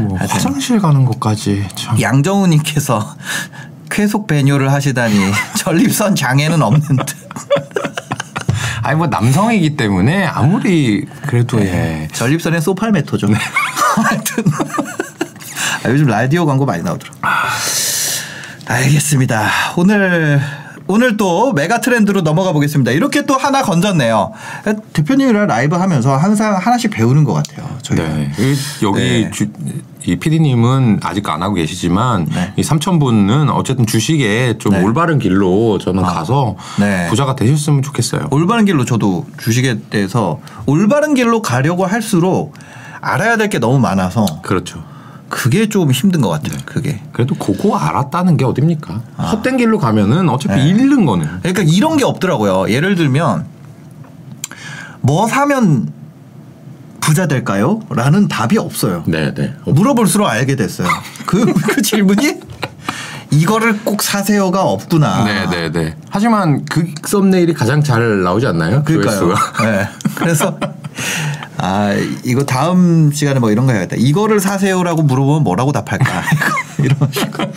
뭐 화장실 가는 것까지 참. 양정우님께서 쾌속 배뇨를 하시다니 전립선 장애는 없는 듯. 아니 뭐 남성이기 때문에 아무리 그래도 네. 예. 전립선에 소팔메토죠. 네. 하여튼 아, 요즘 라디오 광고 많이 나오더라고. 알겠습니다. 오늘 또 메가 트렌드로 넘어가 보겠습니다. 이렇게 또 하나 건졌네요. 대표님이랑 라이브 하면서 항상 하나씩 배우는 것 같아요. 네. 여기 네. 이 PD님은 아직 안 하고 계시지만 네. 이 3,000분은 어쨌든 주식에 좀 네. 올바른 길로 저는 가서 네. 부자가 되셨으면 좋겠어요. 올바른 길로 저도 주식에 대해서 올바른 길로 가려고 할수록 알아야 될 게 너무 많아서 그렇죠. 그게 좀 힘든 것 같아요. 네. 그게. 그래도 그거 알았다는 게 어딥니까? 아. 헛된 길로 가면은 어차피 네. 잃는 거는. 그러니까 이런 게 없더라고요. 예를 들면 뭐 사면 부자 될까요? 라는 답이 없어요. 네네. 물어볼수록 알게 됐어요. 그 질문이 이거를 꼭 사세요가 없구나. 네네네. 하지만 그 썸네일이 가장 잘 나오지 않나요? 그러니까요. 네. 그래서. 아 이거 다음 시간에 뭐 이런 거 해야겠다. 이거를 사세요라고 물어보면 뭐라고 답할까? 이런 식으로.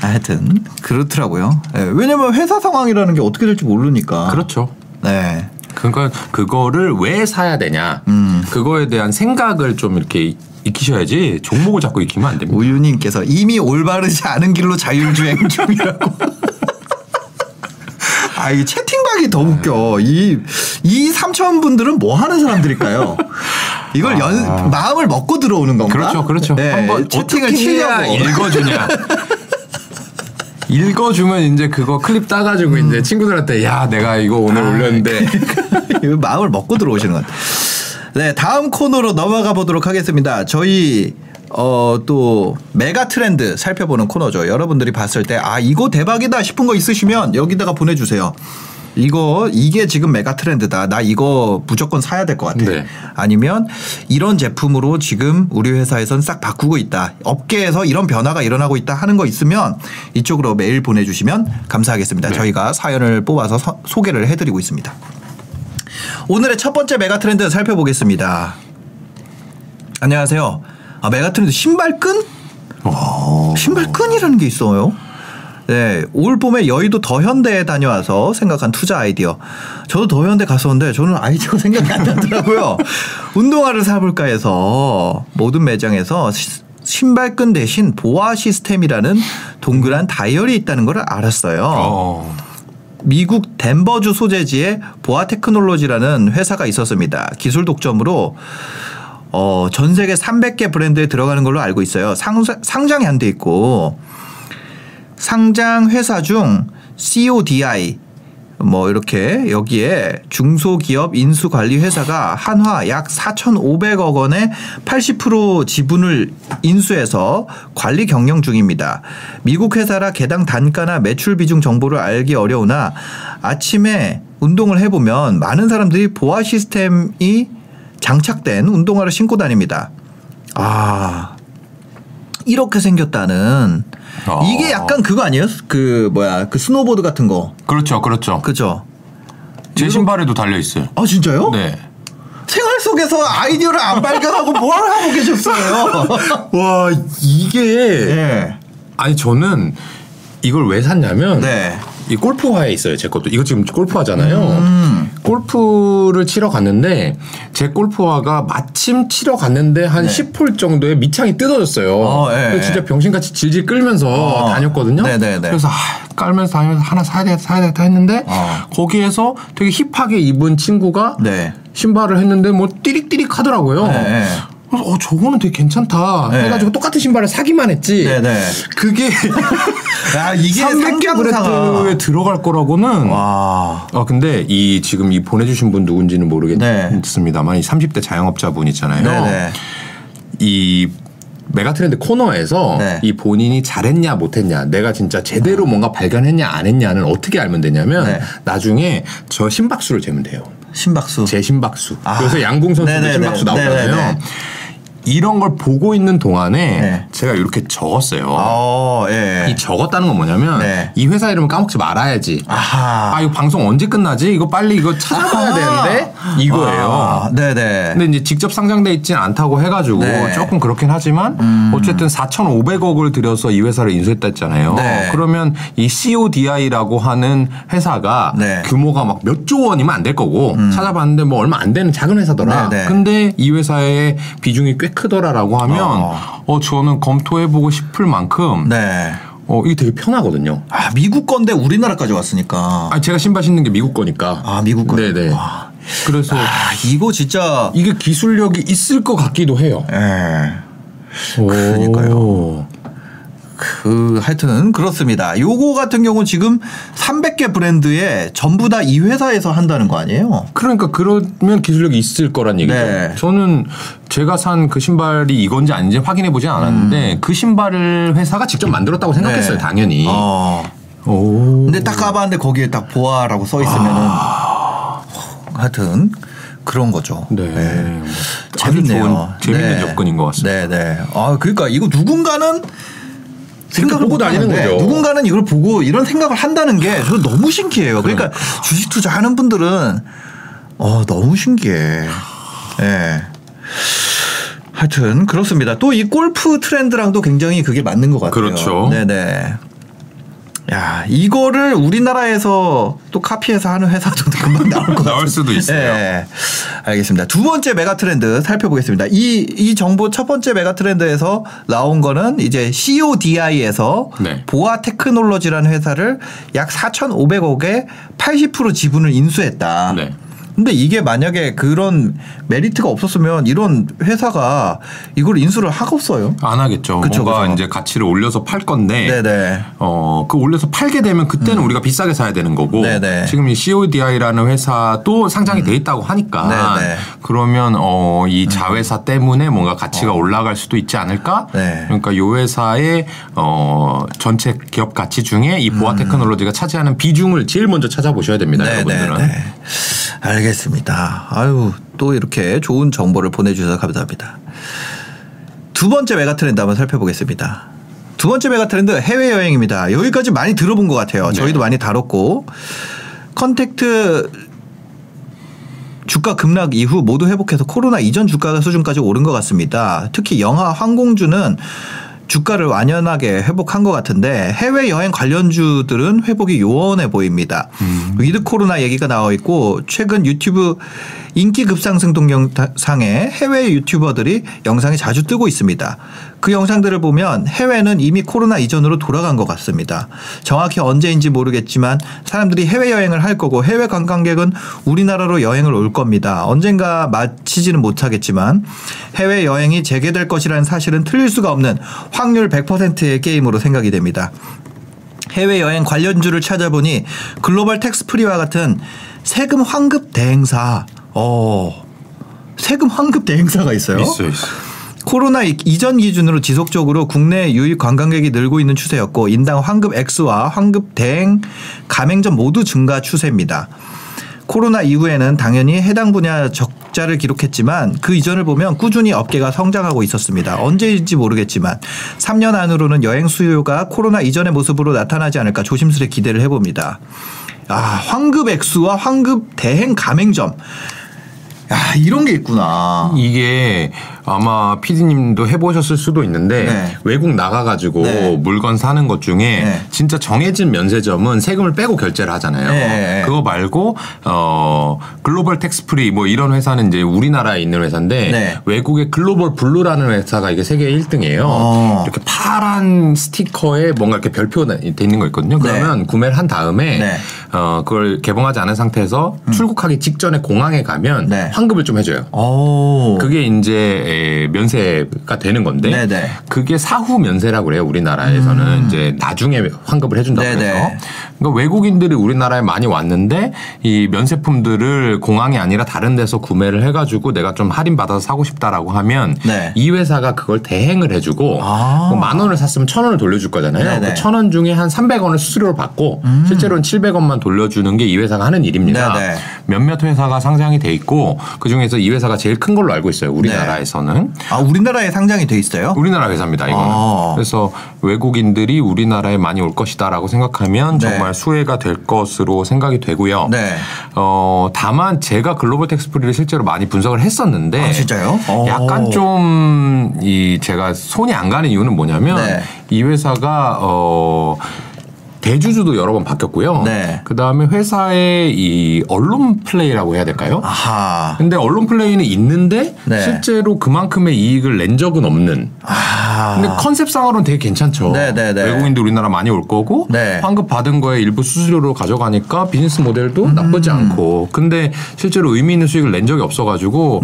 하여튼 그렇더라고요. 네, 왜냐면 회사 상황이라는 게 어떻게 될지 모르니까. 그렇죠. 네. 그러니까 그거를 왜 사야 되냐. 그거에 대한 생각을 좀 이렇게 익히셔야지 종목을 자꾸 익히면 안 됩니다. 우유님께서 이미 올바르지 않은 길로 자율주행 중이라고. 아, 이 채팅방이 더 웃겨. 이 3,000분들은 뭐 하는 사람들일까요? 이걸 마음을 먹고 들어오는 건가? 그렇죠, 그렇죠. 네, 한번 채팅을 치려고 읽어주냐. 읽어주면 이제 그거 클립 따가지고 이제 친구들한테 야, 내가 이거 오늘 올렸는데. 마음을 먹고 들어오시는 것 같아요. 네, 다음 코너로 넘어가 보도록 하겠습니다. 저희 또 메가 트렌드 살펴보는 코너죠. 여러분들이 봤을 때 아 이거 대박이다 싶은 거 있으시면 여기다가 보내주세요. 이게 지금 메가 트렌드다. 나 이거 무조건 사야 될 것 같아. 네. 아니면 이런 제품으로 지금 우리 회사에선 싹 바꾸고 있다. 업계에서 이런 변화가 일어나고 있다 하는 거 있으면 이쪽으로 메일 보내주시면 감사하겠습니다. 네. 저희가 사연을 뽑아서 소개를 해드리고 있습니다. 오늘의 첫 번째 메가트렌드 살펴보겠습니다. 안녕하세요. 아, 메가트렌드 신발끈? 신발끈이라는 게 있어요. 네, 올 봄에 여의도 더현대에 다녀와서 생각한 투자 아이디어. 저도 더현대 갔었는데 저는 아이디어 생각이 안 나더라고요. 운동화를 사볼까 해서 모든 매장에서 신발끈 대신 보아 시스템이라는 동그란 다이얼이 있다는 걸 알았어요. 미국 덴버주 소재지에 보아 테크놀로지라는 회사가 있었습니다. 기술 독점으로 전 세계 300개 브랜드에 들어가는 걸로 알고 있어요. 상장이 안 돼 있고 상장 회사 중 CODI 뭐 이렇게 여기에 중소기업 인수관리 회사가 한화 약 4,500억 원의 80% 지분을 인수해서 관리 경영 중입니다. 미국 회사라 개당 단가나 매출 비중 정보를 알기 어려우나 아침에 운동을 해보면 많은 사람들이 보아 시스템이 장착된 운동화를 신고 다닙니다. 아, 이렇게 생겼다는 이게 약간 그거 아니에요? 그 스노보드 같은 거. 그렇죠. 제 신발에도 달려 있어요. 아, 진짜요? 네. 생활 속에서 아이디어를 안 발견하고 뭘 하고 계셨어요? 와, 이게. 네. 아니, 저는 이걸 왜 샀냐면 이 골프화에 있어요. 제 것도. 이거 지금 골프화잖아요. 골프를 치러 갔는데 제 골프화가 마침 치러 갔는데 한 10홀 정도에 밑창이 뜯어졌어요. 진짜 병신같이 질질 끌면서 다녔거든요. 그래서 깔면서 다니면서 하나 사야 되겠다 했는데 거기에서 되게 힙하게 입은 친구가 신발을 했는데 뭐 띠릭띠릭 하더라고요. 그래서 저거는 되게 괜찮다 해가지고 똑같은 신발을 사기만 했지. 그게 야, 이게 300개 브랜드에 들어갈 거라고는. 와. 근데 이 지금 이 보내주신 분 누군지는 모르겠습니다만 이 30대 자영업자분 있잖아요. 이 메가트렌드 코너에서 이 본인이 잘했냐 못했냐, 내가 진짜 제대로 뭔가 발견했냐 안 했냐는 어떻게 알면 되냐면 나중에 저 심박수를 재면 돼요. 심박수. 제 심박수. 그래서 양궁 선수도 심박수 나오잖아요. 이런 걸 보고 있는 동안에 제가 이렇게 적었어요. 이 적었다는 건 뭐냐면 이 회사 이름을 까먹지 말아야지. 아하. 이거 방송 언제 끝나지? 이거 빨리 이거 찾아봐야 되는데 이거예요. 근데 이제 직접 상장돼 있진 않다고 해가지고 조금 그렇긴 하지만 어쨌든 4,500억을 들여서 이 회사를 인수했다 했잖아요. 그러면 이 CODI라고 하는 회사가 규모가 막 몇 조 원이면 안 될 거고 찾아봤는데 뭐 얼마 안 되는 작은 회사더라. 근데 이 회사의 비중이 꽤 크더라라고 하면 저는 검토해보고 싶을 만큼 이게 되게 편하거든요. 아, 미국 건데 우리나라까지 왔으니까. 아, 제가 신발 신는 게 미국 거니까. 아, 미국 거. 네네. 와. 그래서 이거 진짜 이게 기술력이 있을 것 같기도 해요. 그러니까요. 하여튼 그렇습니다. 요거 같은 경우는 지금 300개 브랜드에 전부 다 이 회사에서 한다는 거 아니에요? 그러니까 그러면 기술력이 있을 거란 얘기죠. 저는 제가 산 그 신발이 이건지 아닌지 확인해보지 않았는데 그 신발을 회사가 직접 만들었다고 생각했어요. 당연히. 근데 딱 까봤는데 거기에 딱 보아라고 써있으면은 하여튼 그런 거죠. 재밌네요. 아주 재밌는 접근인 것 같습니다. 아, 그러니까 이거 누군가는 생각을 보고 다니는 거죠. 누군가는 이걸 보고 이런 생각을 한다는 게 저는 너무 신기해요. 그러니까 주식 투자하는 분들은 너무 신기해. 하여튼 그렇습니다. 또 이 골프 트렌드랑도 굉장히 그게 맞는 것 같아요. 그렇죠. 야, 이거를 우리나라에서 또 카피해서 하는 회사도 금방 나올 것 같아요. 나올 수도 있어요. 알겠습니다. 두 번째 메가트렌드 살펴보겠습니다. 이 정보 첫 번째 메가트렌드에서 나온 거는 이제 CODI에서 보아 테크놀로지라는 회사를 약 4,500억에 80% 지분을 인수했다. 근데 이게 만약에 그런 메리트가 없었으면 이런 회사가 이걸 인수를 하겠어요? 안 하겠죠. 뭔가 이제 가치를 올려서 팔 건데 그 올려서 팔게 되면 그때는 우리가 비싸게 사야 되는 거고 지금 이 CODI라는 회사도 상장이 돼 있다고 하니까 그러면 이 자회사 때문에 뭔가 가치가 올라갈 수도 있지 않을까? 그러니까 이 회사의 전체 기업 가치 중에 이 보아 테크놀로지가 차지하는 비중을 제일 먼저 찾아보셔야 됩니다. 여러분들은. 알겠습니다. 아유, 또 이렇게 좋은 정보를 보내주셔서 감사합니다. 두 번째 메가트렌드 한번 살펴보겠습니다. 두 번째 메가트렌드 해외여행입니다. 여기까지 많이 들어본 것 같아요. 저희도 많이 다뤘고 컨택트 주가 급락 이후 모두 회복해서 코로나 이전 주가 수준까지 오른 것 같습니다. 특히 영하 항공주는 주가를 완연하게 회복한 것 같은데 해외여행 관련주들은 회복이 요원해 보입니다. 위드 코로나 얘기가 나와 있고 최근 유튜브 인기 급상승 동영상에 해외 유튜버들이 영상이 자주 뜨고 있습니다. 그 영상들을 보면 해외는 이미 코로나 이전으로 돌아간 것 같습니다. 정확히 언제인지 모르겠지만 사람들이 해외여행을 할 거고 해외 관광객은 우리나라로 여행을 올 겁니다. 언젠가 마치지는 못하겠지만 해외여행이 재개될 것이라는 사실은 틀릴 수가 없는 확률 100%의 게임으로 생각이 됩니다. 해외여행 관련주를 찾아보니 글로벌 택스프리와 같은 세금 환급 대행사, 세금 환급 대행사가 있어요. 있어요. 코로나 이전 기준으로 지속적으로 국내 유입 관광객이 늘고 있는 추세였고 인당 환급 액수와 환급 대행 가맹점 모두 증가 추세입니다. 코로나 이후에는 당연히 해당 분야 적자를 기록했지만 그 이전을 보면 꾸준히 업계가 성장하고 있었습니다. 언제인지 모르겠지만 3년 안으로는 여행 수요가 코로나 이전의 모습으로 나타나지 않을까 조심스레 기대를 해봅니다. 환급 액수와 환급 대행 가맹점. 이런 게 있구나. 이게 아마 PD님도 해보셨을 수도 있는데 외국 나가가지고 물건 사는 것 중에 진짜 정해진 면세점은 세금을 빼고 결제를 하잖아요. 그거 말고 글로벌 택스프리 뭐 이런 회사는 이제 우리나라에 있는 회사인데 외국의 글로벌 블루라는 회사가 이게 세계 1등이에요. 이렇게 파란 스티커에 뭔가 이렇게 별표가 돼 있는 거 있거든요. 그러면 구매를 한 다음에 그걸 개봉하지 않은 상태에서 출국하기 직전에 공항에 가면 환급을 좀 해줘요. 그게 이제 면세가 되는 건데 그게 사후 면세라고 그래요. 우리나라에서는 이제 나중에 환급을 해준다고 해서 그러니까 외국인들이 우리나라에 많이 왔는데 이 면세품들을 공항이 아니라 다른 데서 구매를 해가지고 내가 좀 할인받아서 사고 싶다라고 하면 이 회사가 그걸 대행을 해주고 뭐 10,000원을 샀으면 1,000원을 돌려줄 거잖아요. 그 1,000원 중에 한 300원을 수수료로 받고 실제로는 700원만 돌려주는 게 이 회사가 하는 일입니다. 몇몇 회사가 상장이 돼 있고 그중에서 이 회사가 제일 큰 걸로 알고 있어요. 우리나라에서. 우리나라에 상장이 돼 있어요? 우리나라 회사입니다. 이거는. 그래서 외국인들이 우리나라에 많이 올 것이다라고 생각하면 정말 수혜가 될 것으로 생각이 되고요. 다만 제가 글로벌 택스프리를 실제로 많이 분석을 했었는데 진짜요? 약간 좀 이 제가 손이 안 가는 이유는 뭐냐면 이 회사가 대주주도 여러 번 바뀌었고요. 그다음에 회사의 이 언론 플레이라고 해야 될까요? 근데 언론 플레이는 있는데 실제로 그만큼의 이익을 낸 적은 없는. 근데 컨셉상으로는 되게 괜찮죠. 외국인도 우리나라 많이 올 거고 환급 받은 거에 일부 수수료로 가져가니까 비즈니스 모델도 나쁘지 않고. 근데 실제로 의미 있는 수익을 낸 적이 없어가지고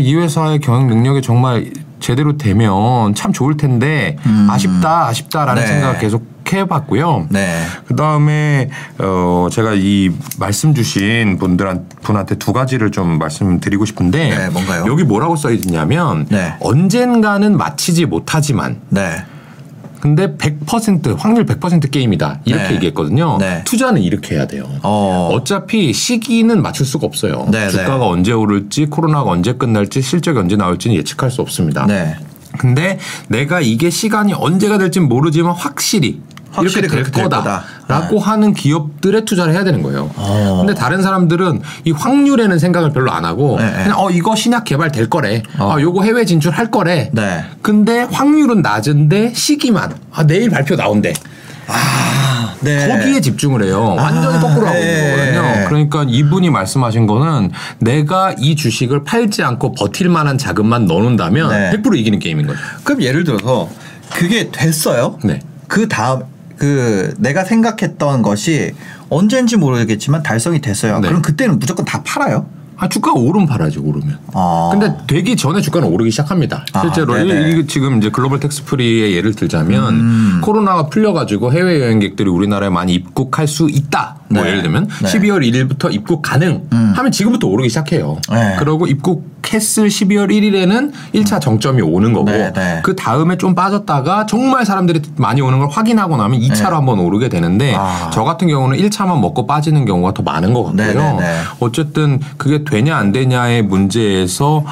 이 회사의 경영 능력이 정말 제대로 되면 참 좋을 텐데 아쉽다라는 생각을 계속 해봤고요. 그 다음에 제가 이 말씀 주신 분한테 두 가지를 좀 말씀드리고 싶은데 뭔가요? 여기 뭐라고 써 있냐면 언젠가는 마치지 못하지만 근데 100% 확률 100% 게임이다 이렇게 얘기했거든요. 투자는 이렇게 해야 돼요. 어차피 시기는 맞출 수가 없어요. 주가가 언제 오를지 코로나가 언제 끝날지 실적이 언제 나올지는 예측할 수 없습니다. 근데 내가 이게 시간이 언제가 될지는 모르지만 확실히 이렇게 될 거다라고 하는 기업들에 투자를 해야 되는 거예요. 근데 다른 사람들은 이 확률에는 생각을 별로 안 하고 그냥 이거 신약 개발 될 거래. 요거 해외 진출할 거래. 근데 확률은 낮은데 시기만 내일 발표 나온대. 거기에 집중을 해요. 완전히 거꾸로 하고 있는 거거든요. 그러니까 이분이 말씀하신 거는 내가 이 주식을 팔지 않고 버틸 만한 자금만 넣어놓는다면 100% 이기는 게임인 거죠. 그럼 예를 들어서 그게 됐어요. 그 다음 내가 생각했던 것이 언제인지 모르겠지만 달성이 됐어요. 그럼 그때는 무조건 다 팔아요? 주가가 오르면 팔아야지, 오르면. 근데 되기 전에 주가는 오르기 시작합니다. 실제로. 지금 이제 글로벌 택스프리의 예를 들자면 코로나가 풀려가지고 해외여행객들이 우리나라에 많이 입국할 수 있다. 예를 들면 12월 1일부터 입국 가능 하면 지금부터 오르기 시작해요. 그러고 입국했을 12월 1일에는 1차 정점이 오는 거고 그 다음에 좀 빠졌다가 정말 사람들이 많이 오는 걸 확인하고 나면 2차로 한번 오르게 되는데 저 같은 경우는 1차만 먹고 빠지는 경우가 더 많은 것 같고요. 어쨌든 그게 되냐 안 되냐의 문제에서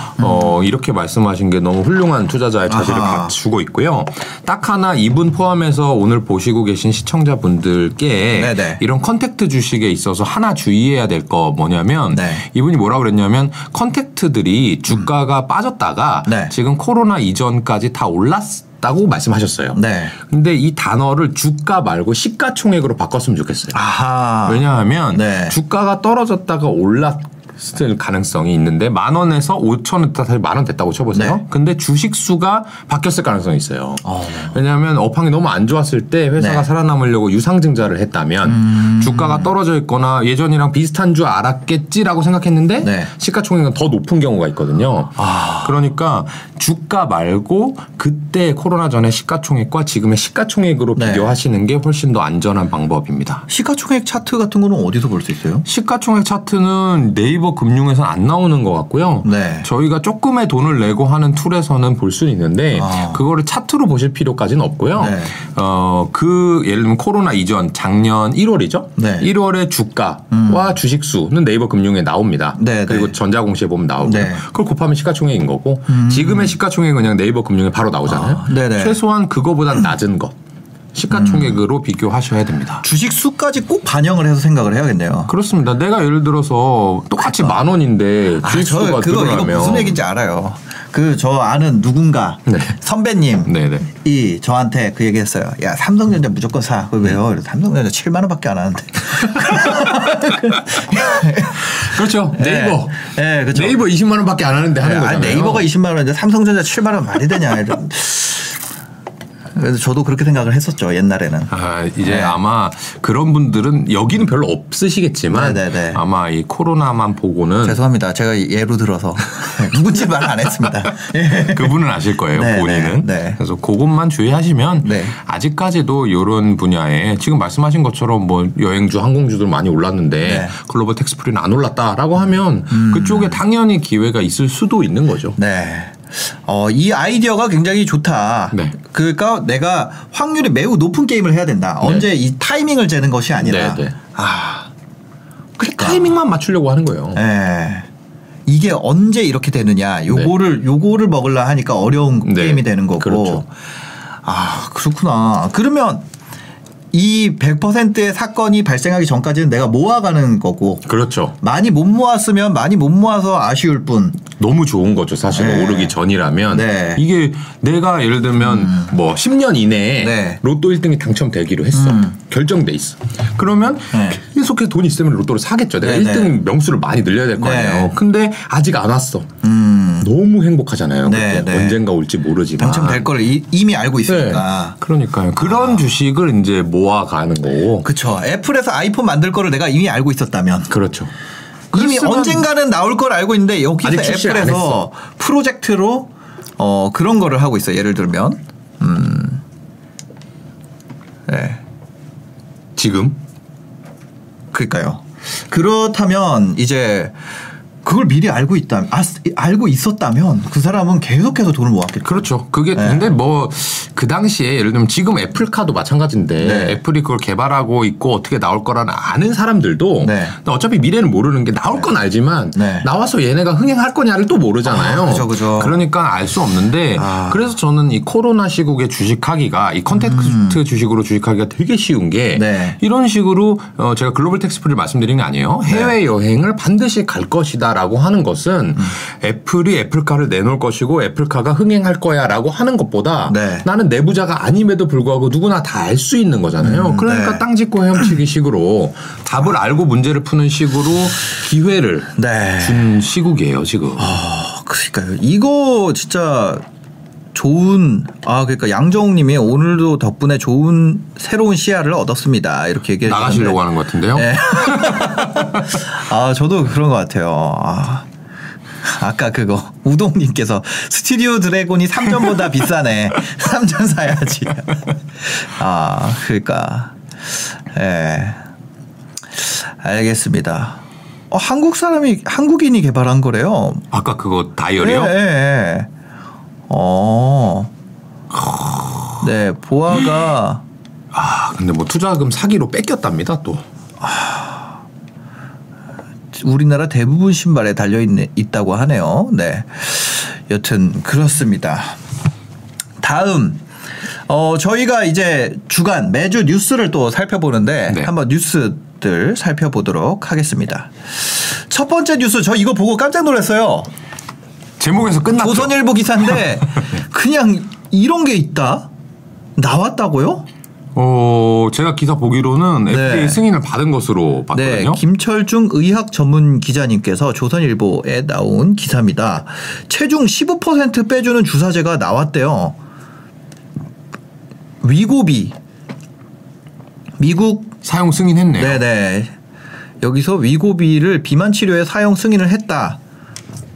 이렇게 말씀하신 게 너무 훌륭한 투자자의 자세를 갖추고 있고요. 딱 하나 이분 포함해서 오늘 보시고 계신 시청자분들께 이런 컨택트 콘택트 주식에 있어서 하나 주의해야 될 거 뭐냐면 네. 이분이 뭐라 그랬냐면 콘택트들이 주가가 빠졌다가 네. 지금 코로나 이전까지 다 올랐다고 말씀하셨어요. 네. 근데 이 단어를 주가 말고 시가총액으로 바꿨으면 좋겠어요. 아하. 왜냐하면 네. 주가가 떨어졌다가 올랐고 쓸 가능성이 있는데 10,000원에서 5,000원 다시 10,000원 됐다고 쳐보세요. 네. 근데 주식 수가 바뀌었을 가능성이 있어요. 왜냐하면 업황이 너무 안 좋았을 때 회사가 네. 살아남으려고 유상증자를 했다면 주가가 떨어져 있거나 예전이랑 비슷한 줄 알았겠지라고 생각했는데 네. 시가총액은 더 높은 경우가 있거든요. 아. 그러니까 주가 말고 그때 코로나 전에 시가총액과 지금의 시가총액으로 네. 비교하시는 게 훨씬 더 안전한 방법입니다. 시가총액 차트 같은 거는 어디서 볼 수 있어요? 시가총액 차트는 네이버 금융에서는 안 나오는 것 같고요. 네. 저희가 조금의 돈을 내고 하는 툴에서는 볼 수 있는데 그거를 차트로 보실 필요까지는 없고요. 네. 그 예를 들면 코로나 이전 작년 1월이죠. 네. 1월의 주가와 주식수는 네이버 금융에 나옵니다. 네, 그리고 네. 전자공시에 보면 나오고 네. 그걸 곱하면 시가총액인 거고 지금의 시가총액은 그냥 네이버 금융에 바로 나오잖아요. 네, 네. 최소한 그거보단 낮은 것. 시가총액으로 비교하셔야 됩니다. 주식 수까지 꼭 반영을 해서 생각을 해야겠네요. 그렇습니다. 내가 예를 들어서 똑같이 10,000원인데 주식 수가 늘어나면 이거 무슨 얘기인지 알아요. 그 저 아는 누군가 네. 선배님이 네. 저한테 그 얘기했어요. 야 삼성전자 무조건 사. 그걸 왜요? 삼성전자 70,000원밖에 안 하는데. 그렇죠. 네이버. 네. 네, 그렇죠. 네이버 20,000원밖에 안 하는데 하는 네. 거잖아요. 아니, 네이버가 20,000원인데 삼성전자 70,000원 말이 되냐. 이런. 그래서 저도 그렇게 생각을 했었죠. 옛날에는. 아, 이제 네. 아마 그런 분들은 여기는 별로 없으시겠지만 네네네. 아마 이 코로나만 보고는 죄송합니다. 제가 예로 들어서 누군지 말 안 했습니다. 예. 그분은 아실 거예요. 네네. 본인은. 네. 그래서 그것만 주의하시면 네. 아직까지도 이런 분야에 지금 말씀하신 것처럼 뭐 여행주, 항공주들 많이 올랐는데 네. 글로벌 택스프리는 안 올랐다라고 하면 그쪽에 당연히 기회가 있을 수도 있는 거죠. 네. 이 아이디어가 굉장히 좋다. 네. 그러니까 내가 확률이 매우 높은 게임을 해야 된다. 네. 언제 이 타이밍을 재는 것이 아니라. 네, 네. 아, 그러니까. 타이밍만 맞추려고 하는 거예요. 네. 이게 언제 이렇게 되느냐. 요거를 먹으려 하니까 어려운 네. 게임이 되는 거고. 그렇죠. 아, 그렇구나. 그러면 이 100%의 사건이 발생하기 전까지는 내가 모아가는 거고. 그렇죠. 많이 못 모았으면 많이 못 모아서 아쉬울 뿐. 너무 좋은 거죠. 사실 네. 오르기 전이라면. 네. 이게 내가 예를 들면 뭐 10년 이내에 네. 로또 1등이 당첨되기로 했어. 결정돼 있어. 그러면 네. 계속해서 돈이 있으면 로또를 사겠죠. 내가 네. 1등 명수를 많이 늘려야 될 거 아니에요. 네. 근데 아직 안 왔어. 너무 행복하잖아요. 네, 네. 언젠가 올지 모르지만. 당첨될 걸 이미 알고 있으니까. 네. 그러니까요. 그런 주식을 이제 모아가는 거고. 그렇죠. 애플에서 아이폰 만들 거를 내가 이미 알고 있었다면. 그렇죠. 이미 언젠가는 나올 걸 알고 있는데 여기서 애플에서 프로젝트로 그런 거를 하고 있어요. 예를 들면 네. 지금? 그러니까요. 그렇다면 이제 그걸 미리 알고 있다면, 알고 있었다면 그 사람은 계속해서 돈을 모았겠죠. 그렇죠. 그게 네. 근데 뭐 그 당시에 예를 들면 지금 애플카도 마찬가지인데 네. 애플이 그걸 개발하고 있고 어떻게 나올 거라는 아는 사람들도 네. 어차피 미래는 모르는 게 나올 건 알지만 네. 나와서 얘네가 흥행할 거냐를 또 모르잖아요. 그죠, 그죠. 그러니까 알 수 없는데 그래서 저는 이 코로나 시국에 주식하기가 이 콘택트 주식으로 주식하기가 되게 쉬운 게 네. 이런 식으로 제가 글로벌 택스프리 말씀드린 게 아니에요. 해외여행을 네. 반드시 갈 것이다. 라고 하는 것은 애플이 애플카를 내놓을 것이고 애플카가 흥행할 거야 라고 하는 것보다 네. 나는 내부자가 아님에도 불구하고 누구나 다 알 수 있는 거잖아요. 그러니까 네. 땅 짚고 헤엄치기 식으로 답을 알고 문제를 푸는 식으로 기회를 네. 준 시국이에요 지금. 그러니까요. 이거 진짜 좋은 그러니까 양정욱 님이 오늘도 덕분에 좋은 새로운 시야를 얻었습니다. 이렇게 얘기해 나가시려고 하는 것 같은데요. 네. 저도 그런 것 같아요. 아까 그거 우동 님께서 스튜디오 드래곤이 3전보다 비싸네. 3전 사야지. 그러니까 예. 네. 알겠습니다. 한국인이 개발한 거래요. 아까 그거 다이어리요? 네. 네. 네, 보아가 근데 뭐 투자금 사기로 뺏겼답니다 또. 우리나라 대부분 신발에 달려 있다고 하네요. 네, 여튼 그렇습니다. 다음 저희가 이제 주간 매주 뉴스를 또 살펴보는데 네. 한번 뉴스 것들 살펴보도록 하겠습니다. 첫 번째 뉴스, 저 이거 보고 깜짝 놀랐어요. 제목에서 끝났죠. 조선일보 기사인데 그냥 이런 게 있다? 나왔다고요? 제가 기사 보기로는 FDA 네. 승인을 받은 것으로 봤거든요. 네. 김철중 의학 전문 기자님께서 조선일보에 나온 기사입니다. 체중 15% 빼주는 주사제가 나왔대요. 위고비. 미국 사용 승인했네요. 네네. 여기서 위고비를 비만 치료에 사용 승인을 했다.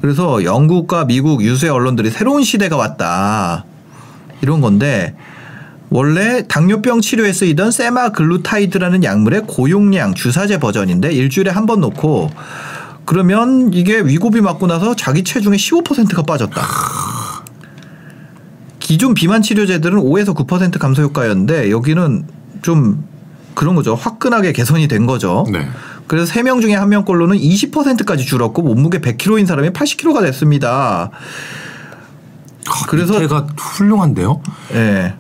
그래서 영국과 미국 유수의 언론들이 새로운 시대가 왔다. 이런 건데 원래 당뇨병 치료에 쓰이던 세마글루타이드라는 약물의 고용량 주사제 버전인데 일주일에 한 번 놓고 그러면 이게 위고비 맞고 나서 자기 체중의 15%가 빠졌다. 기존 비만 치료제들은 5에서 9% 감소 효과였는데 여기는 좀 그런 거죠. 화끈하게 개선이 된 거죠. 네. 그래서 3명 중에 1명꼴로는 20%까지 줄었고 몸무게 100kg인 사람이 80kg가 됐습니다. 그래서 제가 훌륭한데요. 네.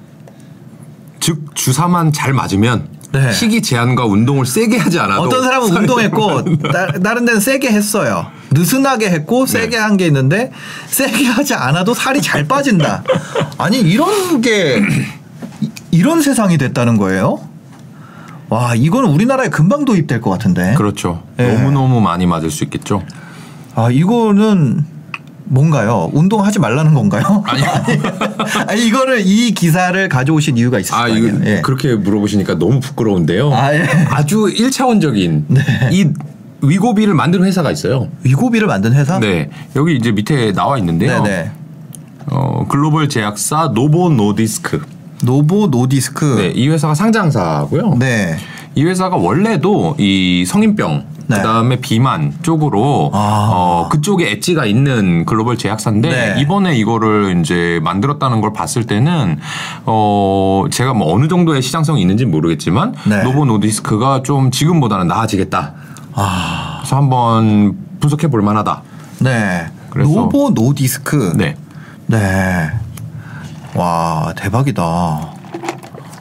즉 주사만 잘 맞으면 네. 시기 제한과 운동을 세게 하지 않아도 어떤 사람은 운동했고 다른 데는 세게 했어요. 느슨하게 했고 세게 네. 한 게 있는데 세게 하지 않아도 살이 잘 빠진다. 아니 이런 게 이런 세상이 됐다는 거예요. 와 이건 우리나라에 금방 도입될 것 같은데. 그렇죠. 네. 너무너무 많이 맞을 수 있겠죠. 아 이거는 뭔가요? 운동하지 말라는 건가요? 아니요. 아니 이거를 이 기사를 가져오신 이유가 있을 거 아니에요. 예. 그렇게 물어보시니까 너무 부끄러운데요. 아, 예. 아주 1차원적인 네. 이 위고비를 만든 회사가 있어요. 위고비를 만든 회사? 네. 여기 이제 밑에 나와 있는데요. 네네. 글로벌 제약사 노보 노디스크. 노보 노디스크. 네. 이 회사가 상장사고요. 네. 이 회사가 원래도 이 성인병 네. 그다음에 비만 쪽으로 아. 그쪽에 엣지가 있는 글로벌 제약사인데 네. 이번에 이거를 이제 만들었다는 걸 봤을 때는 제가 뭐 어느 정도의 시장성이 있는지는 모르겠지만 네. 노보 노디스크가 좀 지금보다는 나아지겠다. 아. 그래서 한번 분석해 볼 만하다. 네. 그래서 노보 노디스크. 네. 네. 와 대박이다.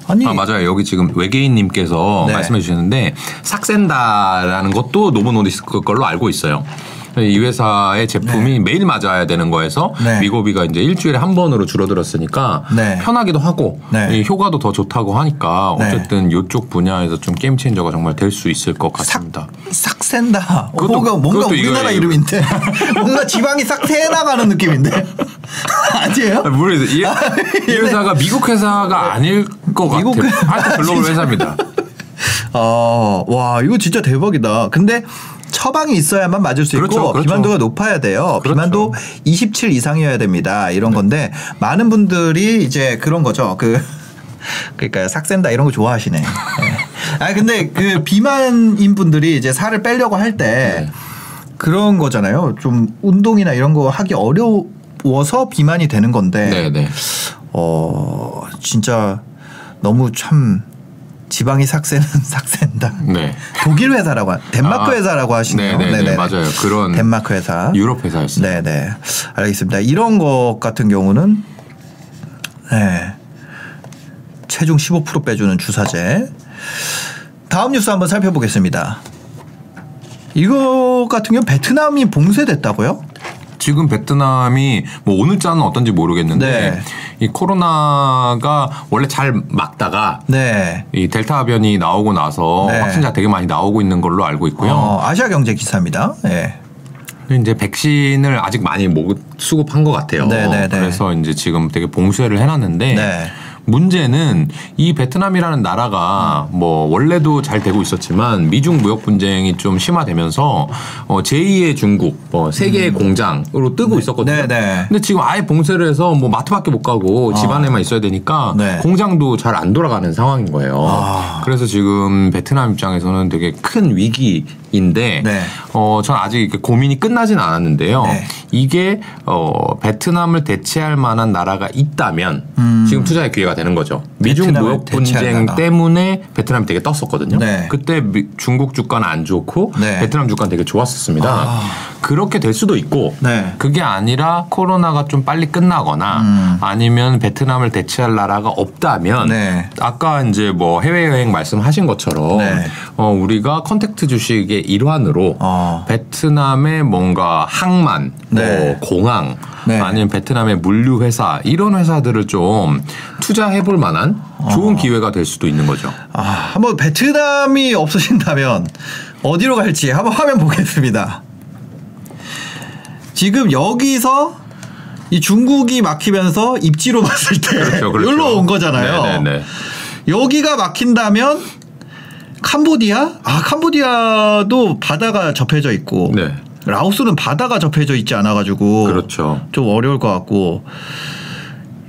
아니. 아, 맞아요. 여기 지금 외계인님께서 네. 말씀해 주셨는데 삭센다라는 것도 노보 노디스크 걸로 알고 있어요. 이 회사의 제품이 네. 매일 맞아야 되는 거에서 네. 위고비가 이제 일주일에 한 번으로 줄어들었으니까 네. 편하기도 하고 네. 효과도 더 좋다고 하니까 어쨌든 네. 이쪽 분야에서 좀 게임 체인저가 정말 될 수 있을 것 같습니다. 삭센다. 뭔가 우리나라 이름인데 뭔가 지방이 싹 새나가는 느낌인데 아니에요? 모르겠어요. 이 회사가 미국 회사가 아닐 것 같아요. 하여튼 글로벌 회사입니다. 와 이거 진짜 대박이다. 근데 처방이 있어야만 맞을 수 그렇죠, 있고 그렇죠. 비만도가 높아야 돼요. 그렇죠. 비만도 27 이상이어야 됩니다. 이런 네. 건데 많은 분들이 이제 그런 거죠. 그러니까 삭센다 이런 거 좋아하시네. 네. 아 근데 그 비만인 분들이 이제 살을 빼려고 할 때 네. 그런 거잖아요. 좀 운동이나 이런 거 하기 어려워서 비만이 되는 건데. 네, 네. 진짜 너무 참. 지방이 삭세는 삭센다. 네. 독일 회사라고 덴마크 회사라고 하시네요. 네네 맞아요. 그런 덴마크 회사, 유럽 회사였습니다. 네네 알겠습니다. 이런 것 같은 경우는 네. 체중 15% 빼주는 주사제. 다음 뉴스 한번 살펴보겠습니다. 이거 같은 경우 베트남이 봉쇄됐다고요? 지금 베트남이 뭐 오늘자는 어떤지 모르겠는데 네. 이 코로나가 원래 잘 막다가 네. 이 델타 변이 나오고 나서 네. 확진자 되게 많이 나오고 있는 걸로 알고 있고요. 아시아경제 기사입니다. 네. 이제 백신을 아직 많이 못 수급한 것 같아요. 네네네. 그래서 이제 지금 되게 봉쇄를 해놨는데 네. 문제는 이 베트남이라는 나라가 뭐 원래도 잘 되고 있었지만 미중 무역 분쟁이 좀 심화되면서 제2의 중국, 세계의 공장으로 뜨고 네. 있었거든요. 네네. 근데 지금 아예 봉쇄를 해서 뭐 마트밖에 못 가고 집 안에만 있어야 되니까 네. 공장도 잘 안 돌아가는 상황인 거예요. 그래서 지금 베트남 입장에서는 되게 큰 위기인데 네. 전 아직 고민이 끝나진 않았는데요. 네. 이게 베트남을 대체할 만한 나라가 있다면 지금 투자의 기회가 되는 거죠. 미중 무역 분쟁 때문에 베트남이 되게 떴었거든요. 네. 그때 중국 주가는 안 좋고 네. 베트남 주가는 되게 좋았었습니다. 아. 그렇게 될 수도 있고 네. 그게 아니라 코로나가 좀 빨리 끝나거나 아니면 베트남을 대체할 나라가 없다면 네. 아까 이제 뭐 해외여행 말씀하신 것처럼 네. 우리가 컨택트 주식의 일환으로 베트남의 뭔가 항만, 네. 공항 네. 아니면 베트남의 물류회사 이런 회사들을 좀 투자해볼 만한 좋은 기회가 될 수도 있는 거죠. 아, 한번 베트남이 없어진다면 어디로 갈지 한번 화면 보겠습니다. 지금 여기서 이 중국이 막히면서 입지로 봤을 때 그렇죠, 그렇죠. 여기로 온 거잖아요. 네네네. 여기가 막힌다면 캄보디아? 아, 캄보디아도 바다가 접해져 있고 네. 라오스는 바다가 접해져 있지 않아가지고 그렇죠. 좀 어려울 것 같고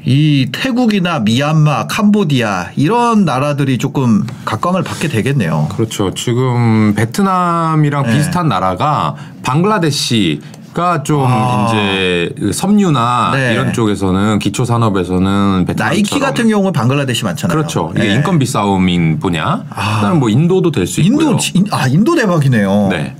이 태국이나 미얀마, 캄보디아 이런 나라들이 조금 각광을 받게 되겠네요. 그렇죠. 지금 베트남이랑 네. 비슷한 나라가 방글라데시 가 좀 이제 섬유나 네. 이런 쪽에서는 기초 산업에서는 나이키 같은 경우는 방글라데시 많잖아요. 그렇죠. 이게 네. 인건비 싸움인 분야. 그다음 뭐 인도도 될 수 있고요. 인도 대박이네요. 네.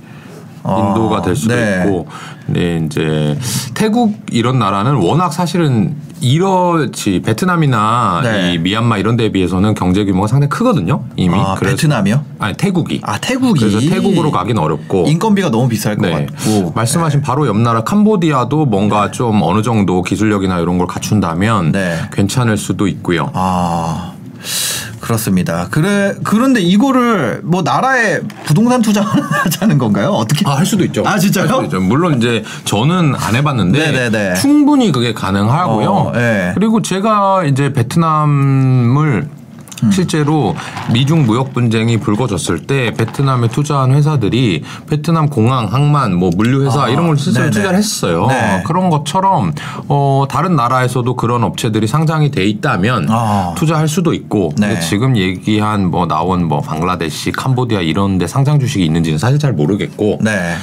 인도가 될 수도 네. 있고, 네, 이제 태국 이런 나라는 워낙 사실은 이렇지 베트남이나 네. 이 미얀마 이런 데에 비해서는 경제 규모가 상당히 크거든요. 이미. 아, 그래서 베트남이요? 아니 태국이. 아 태국이. 그래서 태국으로 가긴 어렵고 인건비가 너무 비쌀 것 네. 같고. 말씀하신 네. 바로 옆 나라 캄보디아도 뭔가 네. 좀 어느 정도 기술력이나 이런 걸 갖춘다면 네. 괜찮을 수도 있고요. 아. 그렇습니다. 그런데 이거를 뭐 나라에 부동산 투자하자는 건가요? 어떻게? 아, 할 수도 있죠. 아, 진짜요? 할 수도 있죠. 물론 이제 저는 안 해봤는데 네네네. 충분히 그게 가능하고요. 네. 그리고 제가 이제 베트남을 실제로 미중 무역 분쟁이 불거졌을 때 베트남에 투자한 회사들이 베트남 공항, 항만, 뭐 물류회사 이런 걸 스스로 투자를 했어요. 네. 그런 것처럼 다른 나라에서도 그런 업체들이 상장이 돼 있다면 투자할 수도 있고 네. 근데 지금 얘기한 뭐 나온 뭐 방글라데시, 캄보디아 이런 데 상장 주식이 있는지는 사실 잘 모르겠고 네.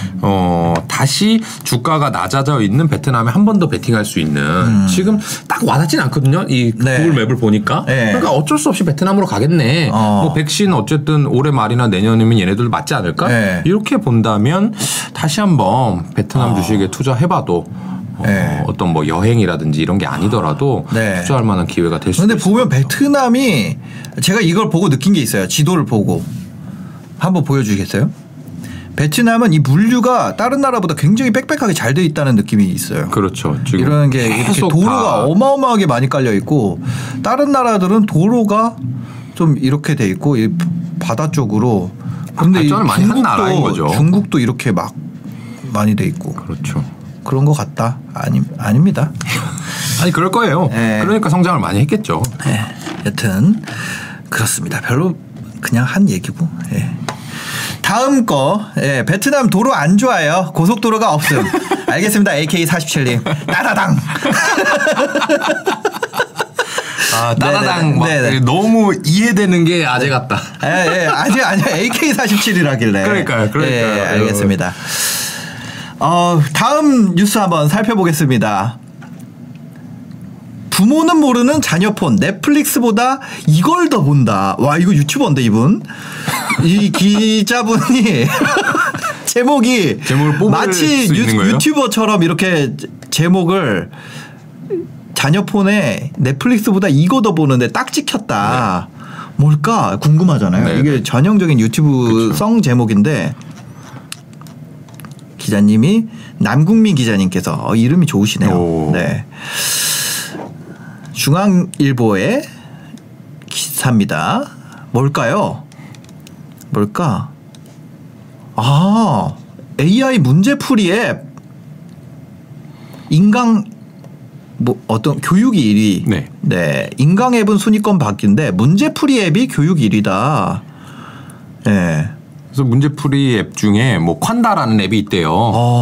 다시 주가가 낮아져 있는 베트남에 한 번 더 베팅할 수 있는 지금 딱 와닿진 않거든요. 이 네. 구글 맵을 보니까 네. 그러니까 어쩔 수 없이 베트남으로 가겠네. 뭐 백신 어쨌든 올해 말이나 내년이면 얘네들 맞지 않을까? 네. 이렇게 본다면 다시 한번 베트남 주식에 투자해봐도 네. 어떤 뭐 여행이라든지 이런 게 아니더라도 네. 투자할 만한 기회가 될 수 있어요. 그런데 보면 베트남이 제가 이걸 보고 느낀 게 있어요. 지도를 보고 한번 보여주시겠어요? 베트남은 이 물류가 다른 나라보다 굉장히 빽빽하게 잘 돼 있다는 느낌이 있어요. 그렇죠. 지금 이런 게 이렇게 도로가 어마어마하게 많이 깔려 있고 다른 나라들은 도로가 좀 이렇게 돼 있고 이 바다 쪽으로. 그런데 발전을 많이 한 나라인 거죠. 중국도 이렇게 막 많이 돼 있고. 그렇죠. 그런 것 같다. 아닙니다. 아니 그럴 거예요. 네. 그러니까 성장을 많이 했겠죠. 네. 여튼 그렇습니다. 별로 그냥 한 얘기고. 네. 다음 거 예, 베트남 도로 안 좋아요. 고속도로가 없음. 알겠습니다. AK47님. 따다당. 아, 따다당 막 너무 이해되는 게 아재 같다. 예, 예. 아니요. AK47이라길래. 그러니까요. 예, 알겠습니다. 다음 뉴스 한번 살펴보겠습니다. 부모는 모르는 자녀폰 넷플릭스보다 이걸 더 본다. 와 이거 유튜버인데 이분 이 기자분이 제목이 마치 유튜버처럼 이렇게 제목을 자녀폰에 넷플릭스보다 이거 더 보는데 딱 찍혔다. 네. 뭘까 궁금하잖아요. 네. 이게 전형적인 유튜브성 제목인데 기자님이 남국민 기자님께서 이름이 좋으시네요. 오. 네. 중앙일보의 기사입니다. 뭘까? 아, AI 문제풀이 앱 인강 뭐 어떤 교육이 1위. 네. 네. 인강 앱은 순위권 밖인데 문제풀이 앱이 교육 1위다. 네. 그래서 문제풀이 앱 중에 뭐 콴다라는 앱이 있대요.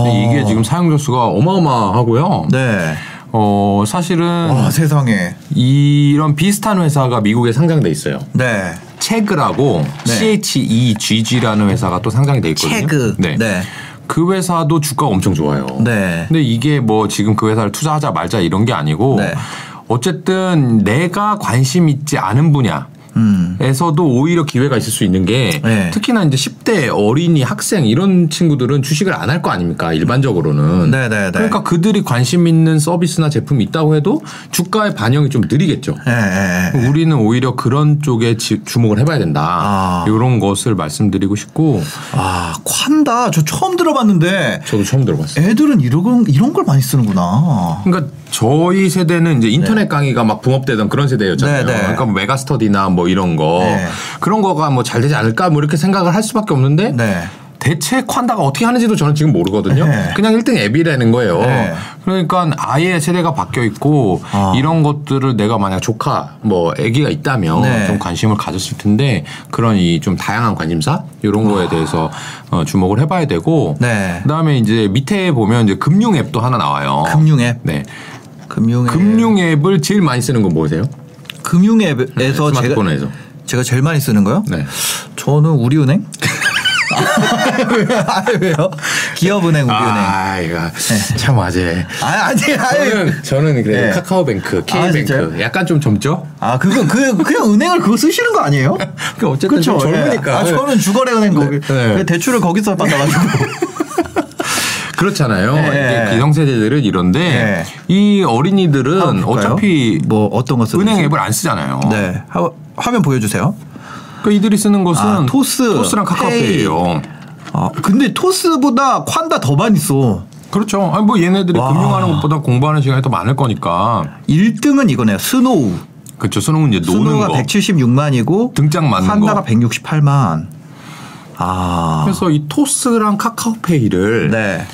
근데 이게 지금 사용자 수가 어마어마하고요. 네. 사실은 와, 세상에. 이런 비슷한 회사가 미국에 상장돼 있어요. 네. CHEGG라고 네. CHEGG라는 회사가 또 상장이 돼 있거든요. CHEGG. 네. 네. 그 회사도 주가가 엄청 좋아요. 네. 근데 이게 뭐 지금 그 회사를 투자하자 말자 이런 게 아니고 네. 어쨌든 내가 관심 있지 않은 분야 에서도 오히려 기회가 있을 수 있는 게 네. 특히나 이제 10대 어린이 학생 이런 친구들은 주식을 안 할 거 아닙니까 일반적으로는 네네네. 그러니까 그들이 관심 있는 서비스나 제품이 있다고 해도 주가의 반영이 좀 느리겠죠. 네네네. 우리는 오히려 그런 쪽에 주목을 해봐야 된다. 아. 이런 것을 말씀드리고 싶고 아 콴다 저 처음 들어봤는데 저도 처음 들어봤어요. 애들은 이런 걸 많이 쓰는구나. 그러니까 저희 세대는 이제 인터넷 네. 강의가 막 붐업되던 그런 세대였잖아요. 네네. 그러니까 메가스터디나 뭐 이런 거 네. 그런 거가 뭐 잘 되지 않을까 뭐 이렇게 생각을 할 수밖에 없는데 네. 대체 콴다가 어떻게 하는지도 저는 지금 모르거든요. 네. 그냥 1등 앱이라는 거예요. 네. 그러니까 아예 세대가 바뀌어 있고 아. 이런 것들을 내가 만약 조카 뭐 아기가 있다면 네. 좀 관심을 가졌을 텐데 그런 이 좀 다양한 관심사 이런 거에 대해서 주목을 해봐야 되고 네. 그다음에 이제 밑에 보면 이제 금융 앱도 하나 나와요. 금융 앱. 네. 금융 앱을 제일 많이 쓰는 건 뭐세요? 금융 앱에서 네, 제가 제일 많이 쓰는 거요? 네. 저는 우리은행? 왜요? 기업은행, 우리은행. 아, 이거 네. 참 아재. 저는 그래도 네. 카카오뱅크, K뱅크. 약간 좀 젊죠? 아, 그건 그냥 은행을 그거 쓰시는 거 아니에요? 그 어쨌든 그쵸? 좀 젊으니까. 네. 아, 저는 주거래은행 거기. 네. 대출을 거기서 받아가지고. 그렇잖아요. 네. 기성세대들은 이런데 네. 이 어린이들은 어차피 뭐 어떤 거 은행 앱을 안 쓰잖아요. 네. 화면 보여주세요. 그러니까 이들이 쓰는 것은 아, 토스랑 카카오페이예요. 아, 근데 토스보다 콴다 더 많이 써. 그렇죠. 아니, 뭐 얘네들이 와. 금융하는 것보다 공부하는 시간이 더 많을 거니까. 1등은 이거네요. 스노우. 그렇죠. 스노우는 이제 노는 거. 스노우가 176만이고 등짝 맞는 거. 콴다가 168만. 아. 그래서 이 토스랑 카카오페이를 네.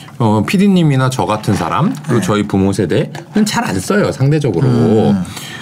PD님이나 저 같은 사람 그리고 네. 저희 부모 세대는 잘 안 써요 상대적으로.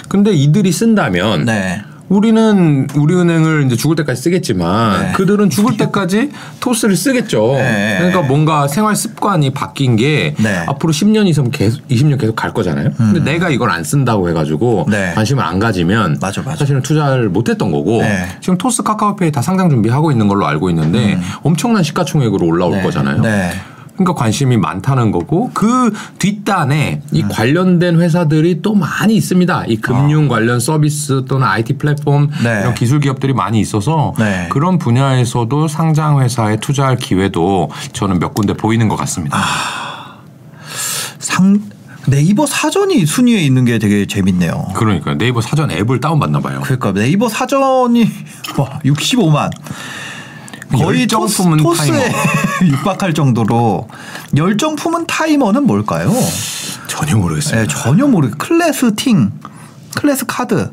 근데 이들이 쓴다면 네. 우리는 우리은행을 이제 죽을 때까지 쓰겠지만 네. 그들은 죽을 때까지 토스를 쓰겠죠. 네. 그러니까 뭔가 생활 습관이 바뀐 게 네. 앞으로 10년 이상 계속 20년 계속 갈 거잖아요. 근데 내가 이걸 안 쓴다고 해가지고 네. 관심을 안 가지면 맞아. 사실은 투자를 못했던 거고 네. 지금 토스 카카오페이 다 상장 준비하고 있는 걸로 알고 있는데 엄청난 시가총액으로 올라올 네. 거잖아요. 네. 그러니까 관심이 많다는 거고 그 뒷단에 이 관련된 회사들이 또 많이 있습니다. 이 금융 관련 서비스 또는 IT 플랫폼 네. 이런 기술 기업들이 많이 있어서 네. 그런 분야에서도 상장 회사에 투자할 기회도 저는 몇 군데 보이는 것 같습니다. 아, 네이버 사전이 순위에 있는 게 되게 재밌네요. 그러니까요. 네이버 사전 앱을 다운받나 봐요. 그러니까 네이버 사전이 와, 65만. 거의 토스에 육박할 정도로 열정 품은 타이머는 뭘까요? 전혀 모르겠습니다. 네, 전혀 클래스팅, 클래스 카드.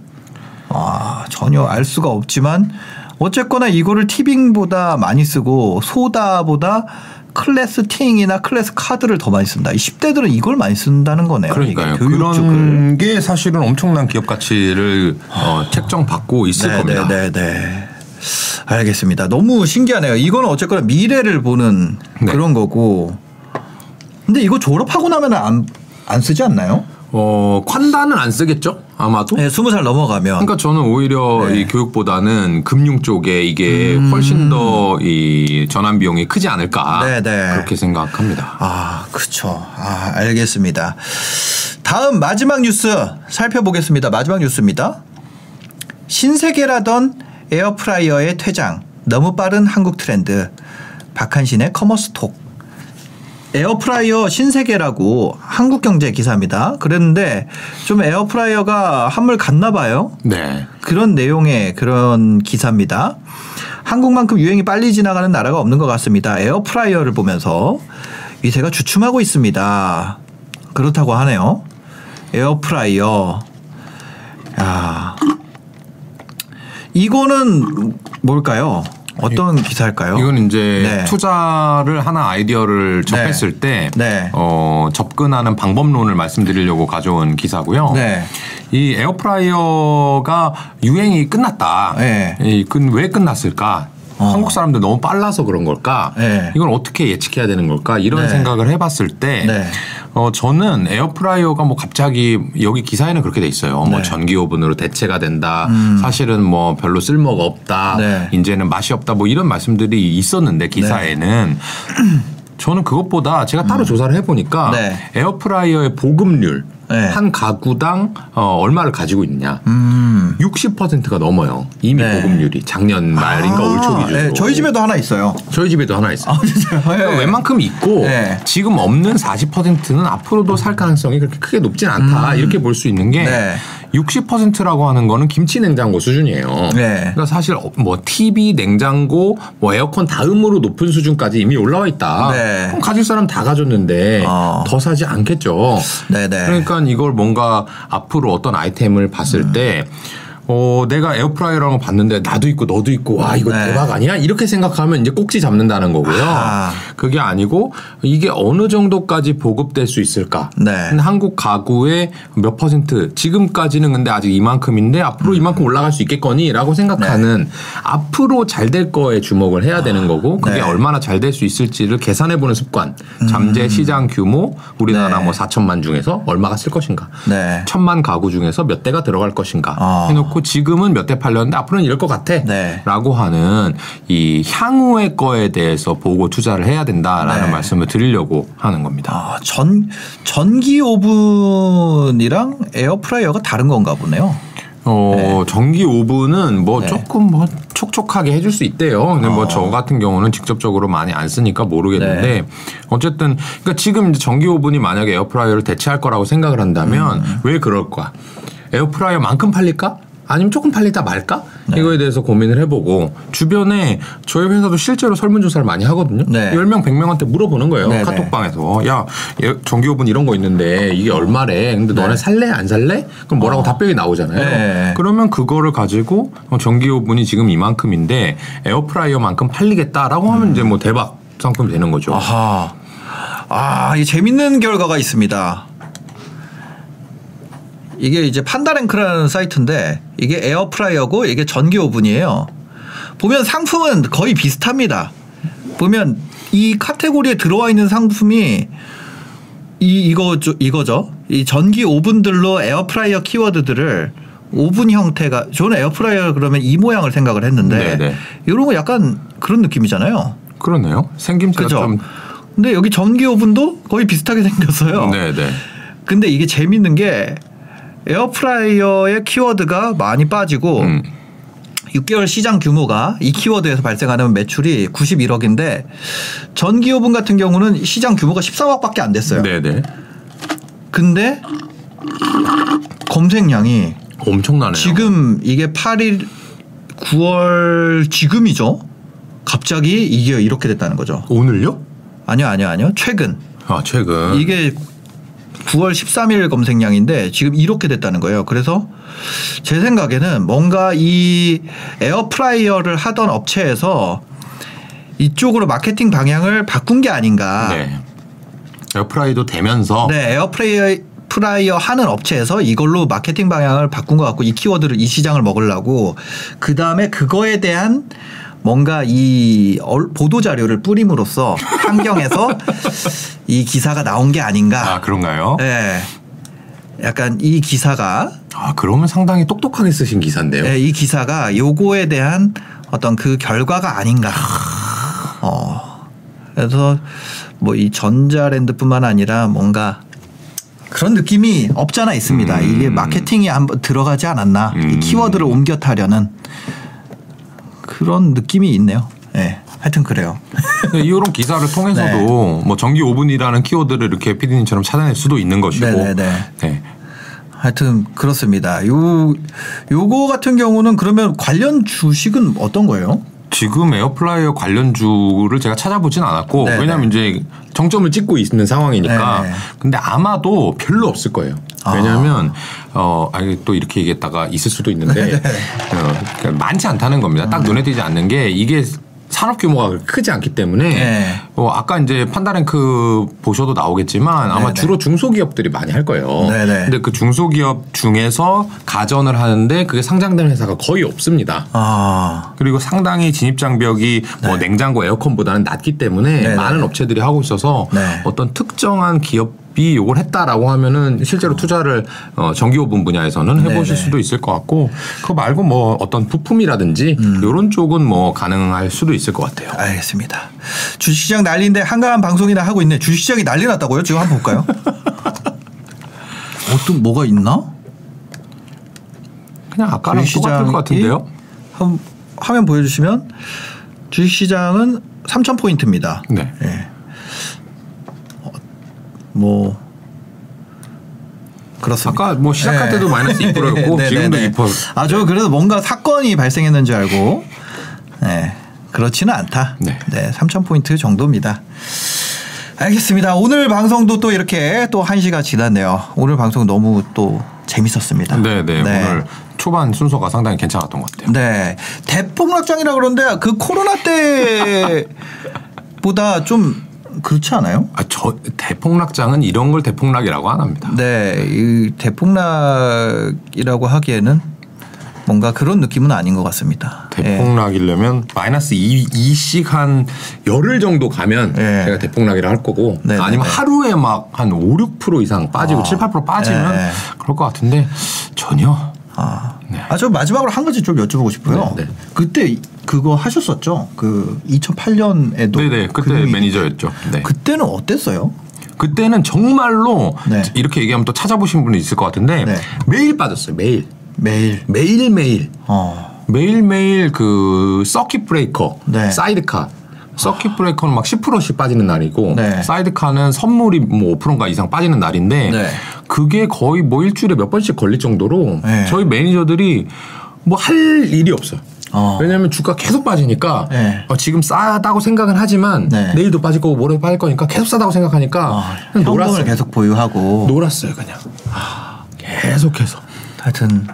아, 전혀 알 수가 없지만 어쨌거나 이거를 티빙보다 많이 쓰고 소다보다 클래스팅이나 클래스 카드를 더 많이 쓴다. 이 10대들은 이걸 많이 쓴다는 거네요. 그러니까요. 그런 쪽을. 게 사실은 엄청난 기업 가치를 책정받고 있을 겁니다. 네네네. 알겠습니다. 너무 신기하네요. 이건 어쨌거나 미래를 보는 네. 그런 거고. 근데 이거 졸업하고 나면 안 쓰지 않나요? 콴다는 안 쓰겠죠? 아마도? 네, 20살 넘어가면. 그러니까 저는 오히려 네. 이 교육보다는 금융 쪽에 이게 훨씬 더 이 전환 비용이 크지 않을까. 네네. 그렇게 생각합니다. 아, 그쵸. 아, 알겠습니다. 다음 마지막 뉴스 살펴보겠습니다. 마지막 뉴스입니다. 신세계라던 에어프라이어의 퇴장, 너무 빠른 한국 트렌드, 박한신의 커머스 톡. 에어프라이어 신세계라고 한국경제 기사입니다. 그랬는데 좀 에어프라이어가 한물 갔나 봐요. 네. 그런 내용의 그런 기사입니다. 한국만큼 유행이 빨리 지나가는 나라가 없는 것 같습니다. 에어프라이어를 보면서 위세가 주춤하고 있습니다. 그렇다고 하네요. 에어프라이어. 야. 이거는 뭘까요? 어떤 기사일까요? 이건 이제 네. 투자를 하나 아이디어를 접했을 네. 때 네. 접근하는 방법론을 말씀드리려고 가져온 기사고요. 네. 이 에어프라이어가 유행이 끝났다. 네. 왜 끝났을까? 한국 사람들 너무 빨라서 그런 걸까? 네. 이걸 어떻게 예측해야 되는 걸까? 이런 네. 생각을 해봤을 때 네. 저는 에어프라이어가 뭐 갑자기 여기 기사에는 그렇게 돼 있어요. 네. 뭐 전기 오븐으로 대체가 된다. 사실은 뭐 별로 쓸모가 없다. 네. 이제는 맛이 없다. 뭐 이런 말씀들이 있었는데 기사에는. 네. 저는 그것보다 제가 따로 조사를 해보니까 네. 에어프라이어의 보급률 네. 한 가구당 얼마를 가지고 있냐. 60%가 넘어요. 이미 네. 보급률이 작년 말인가 올 초 기준으로. 네. 저희 집에도 하나 있어요. 저희 집에도 하나 있어요. 네. 웬만큼 있고 네. 지금 없는 40%는 앞으로도 살 가능성이 그렇게 크게 높진 않다. 이렇게 볼 수 있는 게 네. 60%라고 하는 거는 김치 냉장고 수준이에요. 네. 그러니까 사실 뭐 TV, 냉장고, 뭐 에어컨 다음으로 높은 수준까지 이미 올라와 있다. 네. 그럼 가질 사람 다 가졌는데 더 사지 않겠죠. 네네. 그러니까 이걸 뭔가 앞으로 어떤 아이템을 봤을 때 내가 에어프라이어라는 거 봤는데 나도 있고 너도 있고 와 이거 네. 대박 아니야? 이렇게 생각하면 이제 꼭지 잡는다는 거고요. 아. 그게 아니고 이게 어느 정도까지 보급될 수 있을까? 네. 한국 가구의 몇 퍼센트 지금까지는 근데 아직 이만큼인데 앞으로 이만큼 올라갈 수 있겠거니라고 생각하는 네. 앞으로 잘 될 거에 주목을 해야 되는 거고 그게 네. 얼마나 잘 될 수 있을지를 계산해보는 습관. 잠재 시장 규모 우리나라 네. 뭐 4천만 중에서 얼마가 쓸 것인가? 네. 1,000만 가구 중에서 몇 대가 들어갈 것인가? 해놓고 지금은 몇 대 팔렸는데 앞으로는 이럴 것 같아 네. 라고 하는 이 향후의 거에 대해서 보고 투자를 해야 된다라는 네. 말씀을 드리려고 하는 겁니다. 아, 전기 오븐이랑 에어프라이어가 다른 건가 보네요. 네. 전기 오븐은 뭐 네. 조금 뭐 촉촉하게 해줄 수 있대요. 근데 뭐 저 같은 경우는 직접적으로 많이 안 쓰니까 모르겠는데 네. 어쨌든 그러니까 지금 이제 전기 오븐이 만약에 에어프라이어를 대체할 거라고 생각을 한다면 왜 그럴까? 에어프라이어만큼 팔릴까? 아니면 조금 팔리다 말까? 네. 이거에 대해서 고민을 해보고 주변에 저희 회사도 실제로 설문조사를 많이 하거든요. 네. 10명, 100명한테 물어보는 거예요. 네네. 카톡방에서. 야, 전기오븐 이런 거 있는데 이게 얼마래? 근데 네. 너네 살래? 안 살래? 그럼 뭐라고 답변이 나오잖아요. 네. 그러면 그거를 가지고 전기오븐이 지금 이만큼인데 에어프라이어만큼 팔리겠다라고 하면 이제 뭐 대박 상품이 되는 거죠. 아하. 아, 이 재밌는 결과가 있습니다. 이게 이제 판다랭크라는 사이트인데 이게 에어프라이어고 이게 전기 오븐이에요. 보면 상품은 거의 비슷합니다. 보면 이 카테고리에 들어와 있는 상품이 이거죠. 이 전기 오븐들로 에어프라이어 키워드들을 오븐 형태가 저는 에어프라이어 그러면 이 모양을 생각을 했는데 네네. 이런 거 약간 그런 느낌이잖아요. 그러네요. 생김새가 그죠? 좀. 근데 여기 전기 오븐도 거의 비슷하게 생겼어요. 네네. 근데 이게 재밌는 게 에어프라이어의 키워드가 많이 빠지고 6개월 시장 규모가 이 키워드에서 발생하는 매출이 91억인데 전기오븐 같은 경우는 시장 규모가 13억밖에 안 됐어요. 네네. 근데 검색량이 엄청나네요. 지금 이게 8일 9월 지금이죠. 갑자기 이게 이렇게 됐다는 거죠. 오늘요? 아니요. 최근. 아 최근. 이게 9월 13일 검색량인데 지금 이렇게 됐다는 거예요. 그래서 제 생각에는 뭔가 이 에어프라이어를 하던 업체에서 이쪽으로 마케팅 방향을 바꾼 게 아닌가. 네. 에어프라이어도 되면서. 네. 에어프라이어 하는 업체에서 이걸로 마케팅 방향을 바꾼 것 같고 이 키워드를 이 시장을 먹으려고 그다음에 그거에 대한 뭔가 이 보도자료를 뿌림으로써 환경에서 이 기사가 나온 게 아닌가. 아, 그런가요? 네. 약간 이 기사가. 아, 그러면 상당히 똑똑하게 쓰신 기사인데요. 네, 이 기사가 요거에 대한 어떤 그 결과가 아닌가. 그래서 뭐 이 전자랜드뿐만 아니라 뭔가 그런 느낌이 없잖아 있습니다. 이게 마케팅이 한번 들어가지 않았나. 이 키워드를 옮겨 타려는. 그런 느낌이 있네요. 네. 하여튼 그래요. 이런 기사를 통해서도 네. 뭐 전기 오븐이라는 키워드를 이렇게 PD님처럼 찾아낼 수도 있는 것이고. 네네네. 네. 하여튼 그렇습니다. 요거 같은 경우는 그러면 관련 주식은 어떤 거예요? 지금 에어프라이어 관련주를 제가 찾아보진 않았고 네네. 왜냐하면 이제 정점을 찍고 있는 상황이니까 네네. 근데 아마도 별로 없을 거예요. 왜냐하면 아니 또 이렇게 얘기했다가 있을 수도 있는데 그러니까 많지 않다는 겁니다. 딱 눈에 띄지 않는 게 이게 산업 규모가 크지 않기 때문에 네. 아까 이제 판다랭크 보셔도 나오겠지만 아마 네네. 주로 중소기업들이 많이 할 거예요. 네네. 근데 그 중소기업 중에서 가전을 하는데 그게 상장된 회사가 거의 없습니다. 아. 그리고 상당히 진입장벽이 네. 뭐 냉장고 에어컨보다는 낮기 때문에 네네. 많은 업체들이 하고 있어서 네. 어떤 특정한 기업 이걸 했다라고 하면은 실제로 투자를 전기오븐 분야에서는 해보실 네네. 수도 있을 것 같고 그거 말고 뭐 어떤 부품이라든지 이런 쪽은 뭐 가능할 수도 있을 것 같아요. 알겠습니다. 주식시장 난리인데 한가한 방송이나 하고 있네. 주식시장이 난리 났다고요? 지금 한번 볼까요? 또 뭐가 있나? 그냥 아까랑 똑같을 것 같은데요. 화면 보여주시면 주식시장은 3,000포인트입니다. 네. 예. 뭐 그렇습니다. 아까 뭐 시작할 때도 마이너스 2%였고 지금도 2%. 아, 저 그래서 뭔가 사건이 발생했는 줄 알고 네, 그렇지는 않다. 네, 네 3,000포인트 정도입니다. 알겠습니다. 오늘 방송도 또 이렇게 또 1시가 지났네요. 오늘 방송 너무 또 재밌었습니다. 네네. 네. 오늘 초반 순서가 상당히 괜찮았던 것 같아요. 네. 대폭락장이라 그런데 그 코로나 때보다 좀 그렇지 않아요? 아, 저 대폭락장은 이런 걸 대폭락이라고 안 합니다. 네. 이 대폭락이라고 하기에는 뭔가 그런 느낌은 아닌 것 같습니다. 대폭락이려면 예. 마이너스 2씩 한 열흘 정도 가면 예. 제가 대폭락이라 할 거고 네네네. 아니면 하루에 막 한 5, 6% 이상 빠지고 7, 8% 빠지면 예. 그럴 것 같은데 전혀. 아, 네. 아, 저 마지막으로 한 가지 좀 여쭤보고 싶어요. 네네. 그때 그거 하셨었죠? 그 2008년에도. 네네. 그때 매니저였죠. 네. 그때는 어땠어요? 그때는 정말로 네. 이렇게 얘기하면 또 찾아보신 분이 있을 것 같은데 네. 매일 빠졌어요. 매일. 매일매일 그 서킷 브레이커, 네. 사이드카. 서킷 브레이커는 막 10%씩 빠지는 날이고 네. 사이드카는 선물이 뭐 5%인가 이상 빠지는 날인데 네. 그게 거의 뭐 일주일에 몇 번씩 걸릴 정도로 네. 저희 매니저들이 뭐 할 일이 없어요. 왜냐하면 주가 계속 빠지니까 네. 지금 싸다고 생각은 하지만 네. 내일도 빠질 거고 모레도 빠질 거니까 계속 싸다고 생각하니까 현금을 계속 보유하고 놀았어요. 그냥 계속해서 하여튼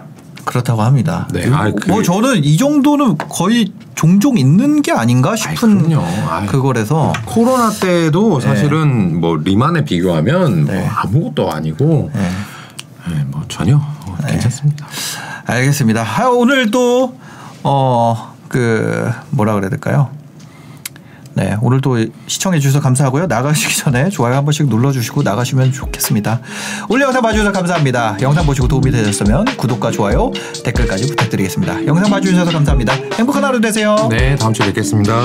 그렇다고 합니다. 네. 아, 뭐 저는 이 정도는 거의 종종 있는 게 아닌가 싶은 그거라서 코로나 때도 사실은 네. 뭐 리만에 비교하면 네. 뭐 아무것도 아니고 네. 네, 뭐 전혀 네. 괜찮습니다. 알겠습니다. 아, 오늘 또 그 뭐라 그래야 될까요? 네, 오늘도 시청해 주셔서 감사하고요. 나가시기 전에 좋아요 한 번씩 눌러주시고 나가시면 좋겠습니다. 오늘 영상 봐주셔서 감사합니다. 영상 보시고 도움이 되셨으면 구독과 좋아요, 댓글까지 부탁드리겠습니다. 영상 봐주셔서 감사합니다. 행복한 하루 되세요. 네, 다음 주에 뵙겠습니다.